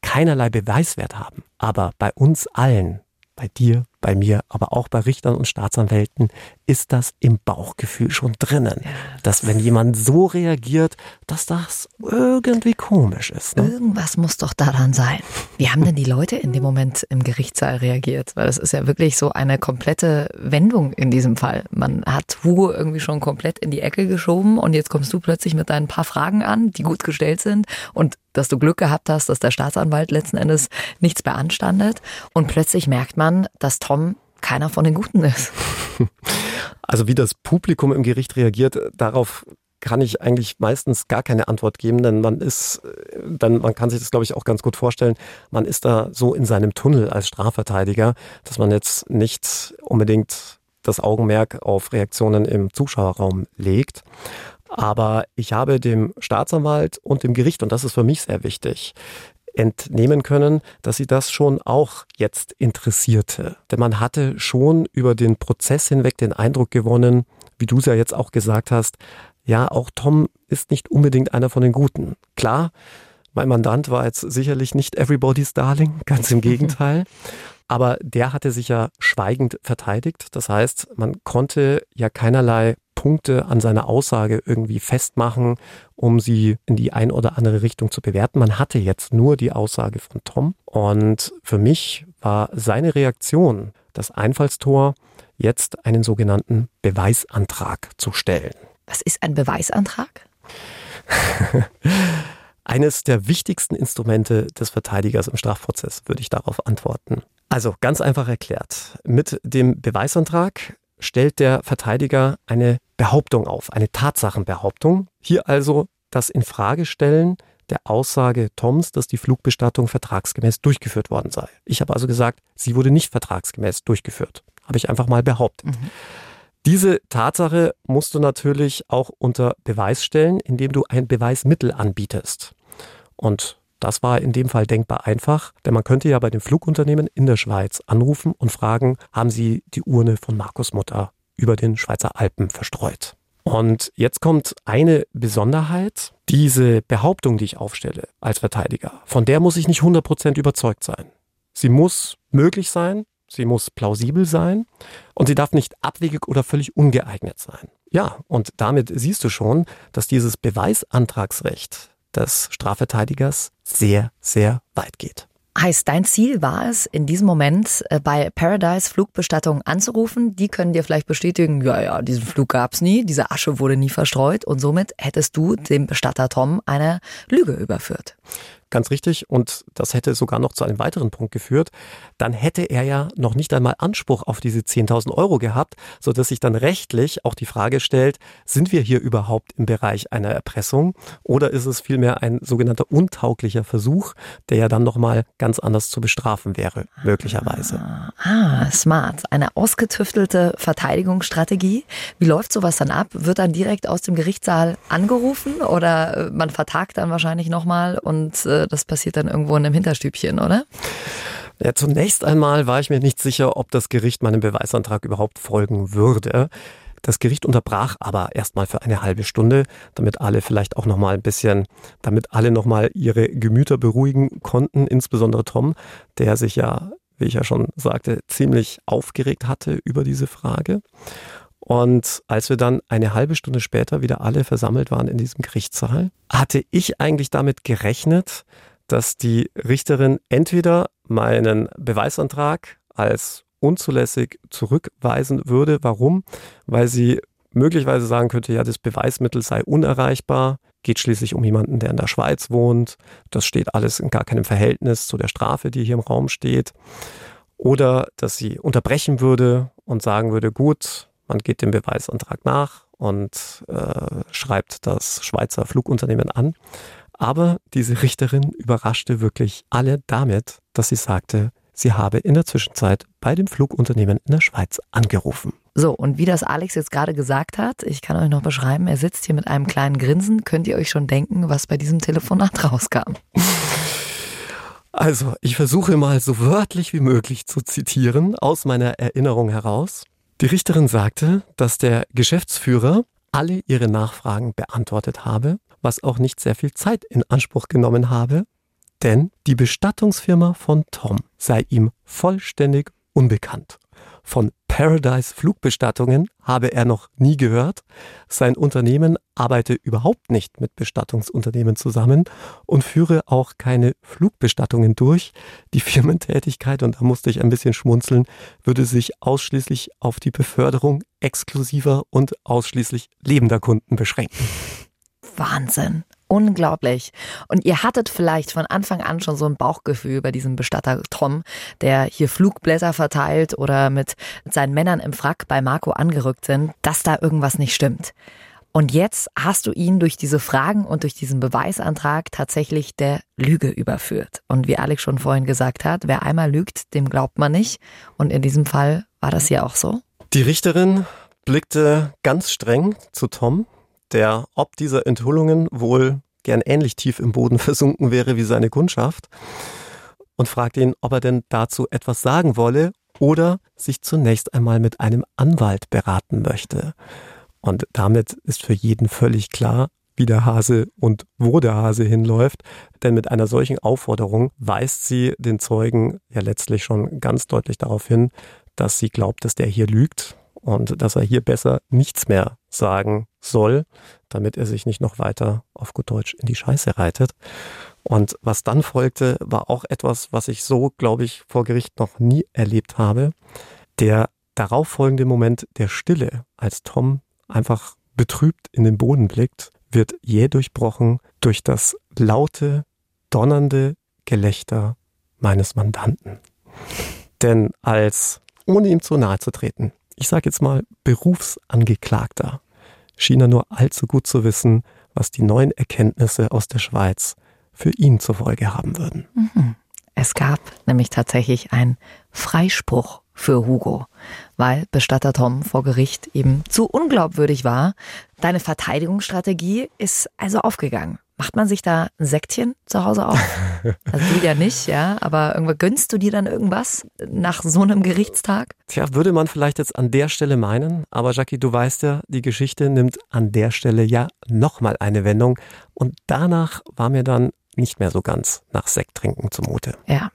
keinerlei Beweiswert haben. Aber bei uns allen, bei dir, bei mir, aber auch bei Richtern und Staatsanwälten ist das im Bauchgefühl schon drinnen. Dass wenn jemand so reagiert, dass das irgendwie komisch ist. Ne? Irgendwas muss doch daran sein. Wie haben denn die Leute in dem Moment im Gerichtssaal reagiert? Weil das ist ja wirklich so eine komplette Wendung in diesem Fall. Man hat Hugo irgendwie schon komplett in die Ecke geschoben und jetzt kommst du plötzlich mit deinen paar Fragen an, die gut gestellt sind und dass du Glück gehabt hast, dass der Staatsanwalt letzten Endes nichts beanstandet. Und plötzlich merkt man, dass Tom keiner von den Guten ist. Also wie das Publikum im Gericht reagiert, darauf kann ich eigentlich meistens gar keine Antwort geben, denn man ist, dann, man kann sich das, glaube ich, auch ganz gut vorstellen, man ist da so in seinem Tunnel als Strafverteidiger, dass man jetzt nicht unbedingt das Augenmerk auf Reaktionen im Zuschauerraum legt. Aber ich habe dem Staatsanwalt und dem Gericht, und das ist für mich sehr wichtig, entnehmen können, dass sie das schon auch jetzt interessierte. Denn man hatte schon über den Prozess hinweg den Eindruck gewonnen, wie du es ja jetzt auch gesagt hast, ja, auch Tom ist nicht unbedingt einer von den Guten. Klar, mein Mandant war jetzt sicherlich nicht everybody's darling, ganz im Gegenteil. Aber der hatte sich ja schweigend verteidigt. Das heißt, man konnte ja keinerlei Punkte an seiner Aussage irgendwie festmachen, um sie in die ein oder andere Richtung zu bewerten. Man hatte jetzt nur die Aussage von Tom. Und für mich war seine Reaktion das Einfallstor, jetzt einen sogenannten Beweisantrag zu stellen. Was ist ein Beweisantrag? Eines der wichtigsten Instrumente des Verteidigers im Strafprozess, würde ich darauf antworten. Also ganz einfach erklärt, mit dem Beweisantrag stellt der Verteidiger eine Behauptung auf, eine Tatsachenbehauptung. Hier also das Infragestellen der Aussage Toms, dass die Flugbestattung vertragsgemäß durchgeführt worden sei. Ich habe also gesagt, sie wurde nicht vertragsgemäß durchgeführt. Habe ich einfach mal behauptet. Mhm. Diese Tatsache musst du natürlich auch unter Beweis stellen, indem du ein Beweismittel anbietest. Und das war in dem Fall denkbar einfach, denn man könnte ja bei den Flugunternehmen in der Schweiz anrufen und fragen, haben sie die Urne von Marcos Mutter über den Schweizer Alpen verstreut? Und jetzt kommt eine Besonderheit. Diese Behauptung, die ich aufstelle als Verteidiger, von der muss ich nicht hundert Prozent überzeugt sein. Sie muss möglich sein. Sie muss plausibel sein und sie darf nicht abwegig oder völlig ungeeignet sein. Ja, und damit siehst du schon, dass dieses Beweisantragsrecht des Strafverteidigers sehr, sehr weit geht. Heißt, dein Ziel war es, in diesem Moment bei Paradise Flugbestattung anzurufen. Die können dir vielleicht bestätigen, ja, ja, diesen Flug gab es nie, diese Asche wurde nie verstreut und somit hättest du dem Bestatter Tom eine Lüge überführt. Ganz richtig, und das hätte sogar noch zu einem weiteren Punkt geführt. Dann hätte er ja noch nicht einmal Anspruch auf diese zehntausend Euro gehabt, sodass sich dann rechtlich auch die Frage stellt, sind wir hier überhaupt im Bereich einer Erpressung oder ist es vielmehr ein sogenannter untauglicher Versuch, der ja dann nochmal ganz anders zu bestrafen wäre, möglicherweise. Ah, ah, smart. Eine ausgetüftelte Verteidigungsstrategie. Wie läuft sowas dann ab? Wird dann direkt aus dem Gerichtssaal angerufen oder man vertagt dann wahrscheinlich nochmal und äh, das passiert dann irgendwo in einem Hinterstübchen, oder? Ja, zunächst einmal war ich mir nicht sicher, ob das Gericht meinem Beweisantrag überhaupt folgen würde. Das Gericht unterbrach aber erstmal für eine halbe Stunde, damit alle vielleicht auch nochmal ein bisschen, damit alle nochmal ihre Gemüter beruhigen konnten, insbesondere Tom, der sich ja, wie ich ja schon sagte, ziemlich aufgeregt hatte über diese Frage. Und als wir dann eine halbe Stunde später wieder alle versammelt waren in diesem Gerichtssaal, hatte ich eigentlich damit gerechnet, dass die Richterin entweder meinen Beweisantrag als unzulässig zurückweisen würde. Warum? Weil sie möglicherweise sagen könnte, ja, das Beweismittel sei unerreichbar, geht schließlich um jemanden, der in der Schweiz wohnt. Das steht alles in gar keinem Verhältnis zu der Strafe, die hier im Raum steht. Oder dass sie unterbrechen würde und sagen würde, gut, man geht dem Beweisantrag nach und äh, schreibt das Schweizer Flugunternehmen an. Aber diese Richterin überraschte wirklich alle damit, dass sie sagte, sie habe in der Zwischenzeit bei dem Flugunternehmen in der Schweiz angerufen. So, und wie das Alex jetzt gerade gesagt hat, ich kann euch noch beschreiben, er sitzt hier mit einem kleinen Grinsen. Könnt ihr euch schon denken, was bei diesem Telefonat rauskam? Also, ich versuche mal so wörtlich wie möglich zu zitieren, aus meiner Erinnerung heraus. Die Richterin sagte, dass der Geschäftsführer alle ihre Nachfragen beantwortet habe, was auch nicht sehr viel Zeit in Anspruch genommen habe, denn die Bestattungsfirma von Tom sei ihm vollständig unbekannt. Von Paradise Flugbestattungen habe er noch nie gehört, sein Unternehmen arbeite überhaupt nicht mit Bestattungsunternehmen zusammen und führe auch keine Flugbestattungen durch. Die Firmentätigkeit, und da musste ich ein bisschen schmunzeln, würde sich ausschließlich auf die Beförderung exklusiver und ausschließlich lebender Kunden beschränken. Wahnsinn. Unglaublich. Und ihr hattet vielleicht von Anfang an schon so ein Bauchgefühl bei diesem Bestatter Tom, der hier Flugblätter verteilt oder mit seinen Männern im Frack bei Marco angerückt sind, dass da irgendwas nicht stimmt. Und jetzt hast du ihn durch diese Fragen und durch diesen Beweisantrag tatsächlich der Lüge überführt. Und wie Alex schon vorhin gesagt hat, wer einmal lügt, dem glaubt man nicht. Und in diesem Fall war das ja auch so. Die Richterin blickte ganz streng zu Tom, der ob dieser Enthüllungen wohl gern ähnlich tief im Boden versunken wäre wie seine Kundschaft, und fragte ihn, ob er denn dazu etwas sagen wolle oder sich zunächst einmal mit einem Anwalt beraten möchte. Und damit ist für jeden völlig klar, wie der Hase und wo der Hase hinläuft, denn mit einer solchen Aufforderung weist sie den Zeugen ja letztlich schon ganz deutlich darauf hin, dass sie glaubt, dass der hier lügt und dass er hier besser nichts mehr sagen soll, damit er sich nicht noch weiter auf gut Deutsch in die Scheiße reitet. Und was dann folgte, war auch etwas, was ich so, glaube ich, vor Gericht noch nie erlebt habe. Der darauffolgende Moment der Stille, als Tom einfach betrübt in den Boden blickt, wird jäh durchbrochen durch das laute, donnernde Gelächter meines Mandanten. Denn als, ohne ihm zu nahe zu treten, ich sage jetzt mal Berufsangeklagter, schien er nur allzu gut zu wissen, was die neuen Erkenntnisse aus der Schweiz für ihn zur Folge haben würden. Es gab nämlich tatsächlich einen Freispruch für Hugo, weil Bestatter Tom vor Gericht eben zu unglaubwürdig war. Deine Verteidigungsstrategie ist also aufgegangen. Macht man sich da ein Sektchen zu Hause auf? Also du ja nicht, ja, aber irgendwann gönnst du dir dann irgendwas nach so einem Gerichtstag? Tja, würde man vielleicht jetzt an der Stelle meinen, aber Jackie, du weißt ja, die Geschichte nimmt an der Stelle ja nochmal eine Wendung und danach war mir dann nicht mehr so ganz nach Sekt trinken zumute. Ja.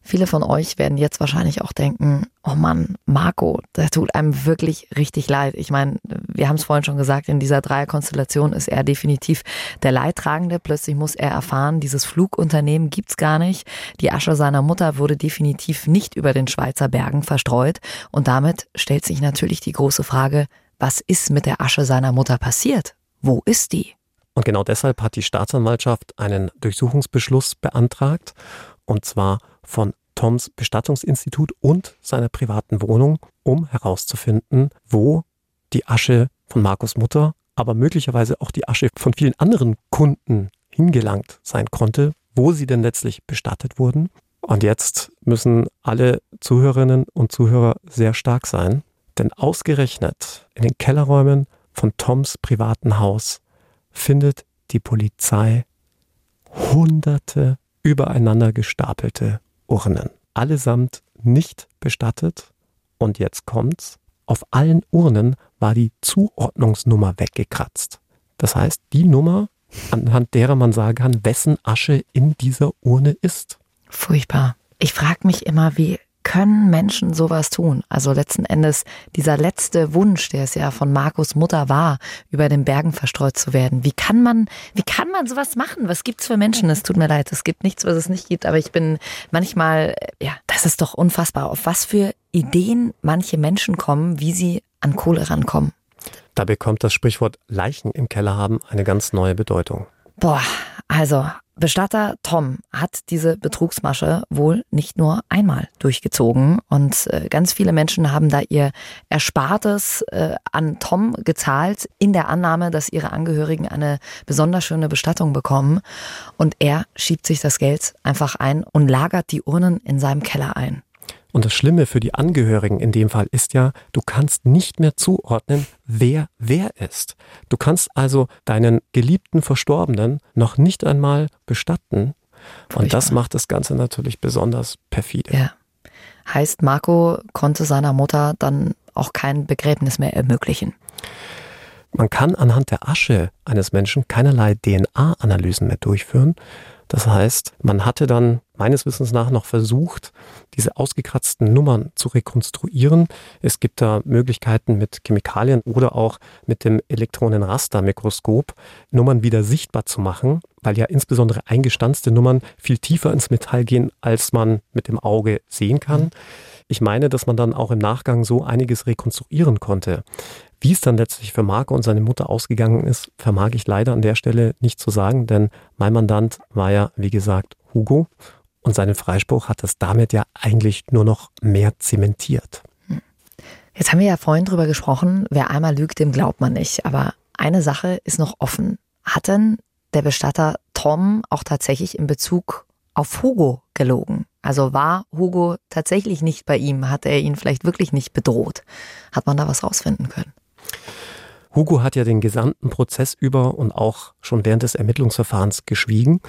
Viele von euch werden jetzt wahrscheinlich auch denken, oh Mann, Marco, das tut einem wirklich richtig leid. Ich meine, wir haben es vorhin schon gesagt, in dieser Dreierkonstellation ist er definitiv der Leidtragende. Plötzlich muss er erfahren, dieses Flugunternehmen gibt's gar nicht. Die Asche seiner Mutter wurde definitiv nicht über den Schweizer Bergen verstreut. Und damit stellt sich natürlich die große Frage, was ist mit der Asche seiner Mutter passiert? Wo ist die? Und genau deshalb hat die Staatsanwaltschaft einen Durchsuchungsbeschluss beantragt. Und zwar von Toms Bestattungsinstitut und seiner privaten Wohnung, um herauszufinden, wo die Asche von Marcos Mutter, aber möglicherweise auch die Asche von vielen anderen Kunden hingelangt sein konnte, wo sie denn letztlich bestattet wurden. Und jetzt müssen alle Zuhörerinnen und Zuhörer sehr stark sein, denn ausgerechnet in den Kellerräumen von Toms privaten Haus findet die Polizei hunderte übereinander gestapelte Urnen, allesamt nicht bestattet. Und jetzt kommt's, auf allen Urnen war die Zuordnungsnummer weggekratzt. Das heißt, die Nummer, anhand derer man sagen kann, wessen Asche in dieser Urne ist. Furchtbar. Ich frage mich immer, wie können Menschen sowas tun? Also letzten Endes dieser letzte Wunsch, der es ja von Marcos Mutter war, über den Bergen verstreut zu werden. Wie kann man, wie kann man sowas machen? Was gibt's für Menschen? Es tut mir leid, es gibt nichts, was es nicht gibt. Aber ich bin manchmal, ja, das ist doch unfassbar, auf was für Ideen manche Menschen kommen, wie sie an Kohle rankommen. Da bekommt das Sprichwort Leichen im Keller haben eine ganz neue Bedeutung. Boah, also Bestatter Tom hat diese Betrugsmasche wohl nicht nur einmal durchgezogen und ganz viele Menschen haben da ihr Erspartes an Tom gezahlt in der Annahme, dass ihre Angehörigen eine besonders schöne Bestattung bekommen und er schiebt sich das Geld einfach ein und lagert die Urnen in seinem Keller ein. Und das Schlimme für die Angehörigen in dem Fall ist ja, du kannst nicht mehr zuordnen, wer wer ist. Du kannst also deinen geliebten Verstorbenen noch nicht einmal bestatten. Furchtbar. Und das macht das Ganze natürlich besonders perfide. Ja. Heißt, Marco konnte seiner Mutter dann auch kein Begräbnis mehr ermöglichen. Man kann anhand der Asche eines Menschen keinerlei D N A-Analysen mehr durchführen. Das heißt, man hatte dann meines Wissens nach noch versucht, diese ausgekratzten Nummern zu rekonstruieren. Es gibt da Möglichkeiten mit Chemikalien oder auch mit dem Elektronenrastermikroskop, Nummern wieder sichtbar zu machen, weil ja insbesondere eingestanzte Nummern viel tiefer ins Metall gehen, als man mit dem Auge sehen kann. Ich meine, dass man dann auch im Nachgang so einiges rekonstruieren konnte. Wie es dann letztlich für Marco und seine Mutter ausgegangen ist, vermag ich leider an der Stelle nicht zu sagen, denn mein Mandant war ja, wie gesagt, Hugo und seinen Freispruch hat das damit ja eigentlich nur noch mehr zementiert. Jetzt haben wir ja vorhin drüber gesprochen, wer einmal lügt, dem glaubt man nicht. Aber eine Sache ist noch offen. Hat denn der Bestatter Tom auch tatsächlich in Bezug auf Hugo gelogen? Also war Hugo tatsächlich nicht bei ihm? Hat er ihn vielleicht wirklich nicht bedroht? Hat man da was rausfinden können? Hugo hat ja den gesamten Prozess über und auch schon während des Ermittlungsverfahrens geschwiegen.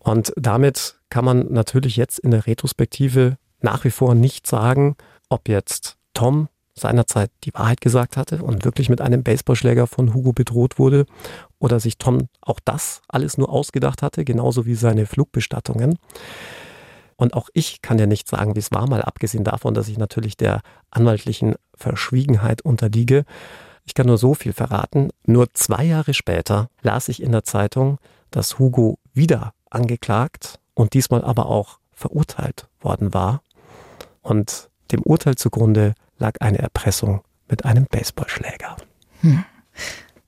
Und damit kann man natürlich jetzt in der Retrospektive nach wie vor nicht sagen, ob jetzt Tom seinerzeit die Wahrheit gesagt hatte und wirklich mit einem Baseballschläger von Hugo bedroht wurde oder sich Tom auch das alles nur ausgedacht hatte, genauso wie seine Flugbestattungen. Und auch ich kann ja nicht sagen, wie es war, mal abgesehen davon, dass ich natürlich der anwaltlichen Verschwiegenheit unterliege. Ich kann nur so viel verraten. Nur zwei Jahre später las ich in der Zeitung, dass Hugo wieder angeklagt und diesmal aber auch verurteilt worden war. Und dem Urteil zugrunde lag eine Erpressung mit einem Baseballschläger. Hm.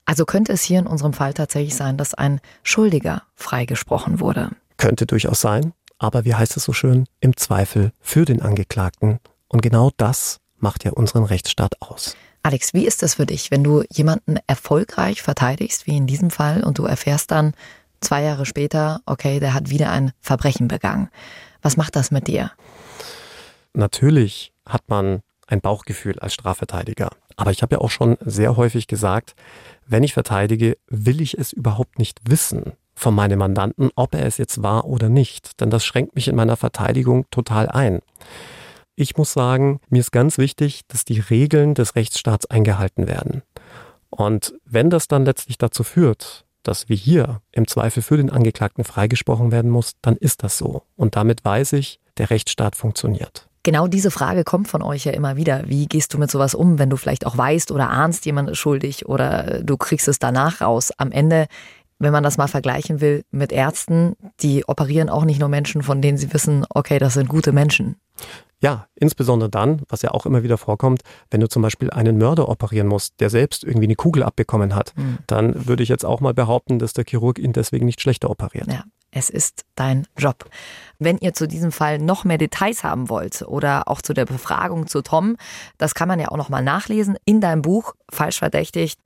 Also könnte es hier in unserem Fall tatsächlich sein, dass ein Schuldiger freigesprochen wurde? Könnte durchaus sein. Aber wie heißt es so schön, im Zweifel für den Angeklagten. Und genau das macht ja unseren Rechtsstaat aus. Alex, wie ist das für dich, wenn du jemanden erfolgreich verteidigst, wie in diesem Fall, und du erfährst dann zwei Jahre später, okay, der hat wieder ein Verbrechen begangen. Was macht das mit dir? Natürlich hat man ein Bauchgefühl als Strafverteidiger. Aber ich habe ja auch schon sehr häufig gesagt, wenn ich verteidige, will ich es überhaupt nicht wissen von meinem Mandanten, ob er es jetzt war oder nicht. Denn das schränkt mich in meiner Verteidigung total ein. Ich muss sagen, mir ist ganz wichtig, dass die Regeln des Rechtsstaats eingehalten werden. Und wenn das dann letztlich dazu führt, dass wir hier im Zweifel für den Angeklagten freigesprochen werden muss, dann ist das so. Und damit weiß ich, der Rechtsstaat funktioniert. Genau diese Frage kommt von euch ja immer wieder. Wie gehst du mit sowas um, wenn du vielleicht auch weißt oder ahnst, jemand ist schuldig oder du kriegst es danach raus? Am Ende, wenn man das mal vergleichen will mit Ärzten, die operieren auch nicht nur Menschen, von denen sie wissen, okay, das sind gute Menschen. Ja, insbesondere dann, was ja auch immer wieder vorkommt, wenn du zum Beispiel einen Mörder operieren musst, der selbst irgendwie eine Kugel abbekommen hat, mhm. dann würde ich jetzt auch mal behaupten, dass der Chirurg ihn deswegen nicht schlechter operiert. Ja, es ist dein Job. Wenn ihr zu diesem Fall noch mehr Details haben wollt oder auch zu der Befragung zu Tom, das kann man ja auch nochmal nachlesen in deinem Buch, Falsch verdächtigt.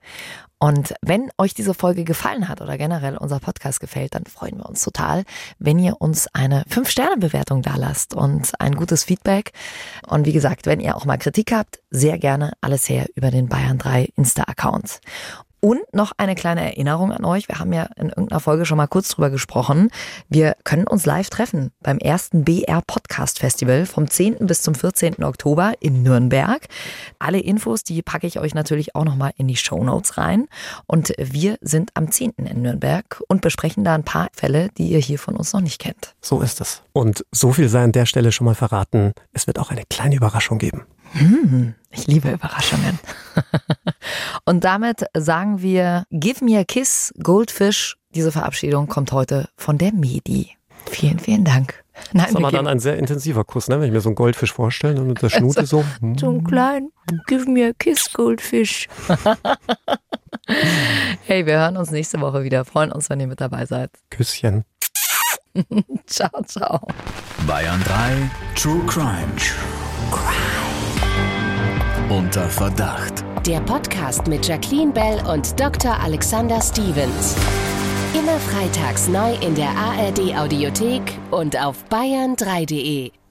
Und wenn euch diese Folge gefallen hat oder generell unser Podcast gefällt, dann freuen wir uns total, wenn ihr uns eine fünf Sterne Bewertung dalasst und ein gutes Feedback. Und wie gesagt, wenn ihr auch mal Kritik habt, sehr gerne alles her über den Bayern drei Insta-Account. Und noch eine kleine Erinnerung an euch. Wir haben ja in irgendeiner Folge schon mal kurz drüber gesprochen. Wir können uns live treffen beim ersten B R Podcast Festival vom zehnten bis zum vierzehnten Oktober in Nürnberg. Alle Infos, die packe ich euch natürlich auch nochmal in die Shownotes rein. Und wir sind am zehnten in Nürnberg und besprechen da ein paar Fälle, die ihr hier von uns noch nicht kennt. So ist es. Und so viel sei an der Stelle schon mal verraten. Es wird auch eine kleine Überraschung geben. Hm, ich liebe Überraschungen. Und damit sagen wir, give me a kiss, Goldfish. Diese Verabschiedung kommt heute von der Medi. Vielen, vielen Dank. Nein, das war dann ein sehr intensiver Kuss, ne? Wenn ich mir so einen Goldfisch vorstelle und mit der Schnute also, so. Hm. So einen kleinen, give me a kiss, Goldfisch. Hey, wir hören uns nächste Woche wieder. Freuen uns, wenn ihr mit dabei seid. Küsschen. Ciao, ciao. Bayern drei, True Crime. True Crime. Unter Verdacht. Der Podcast mit Jacqueline Bell und Doktor Alexander Stevens. Immer freitags neu in der A R D Audiothek und auf bayern drei punkt de.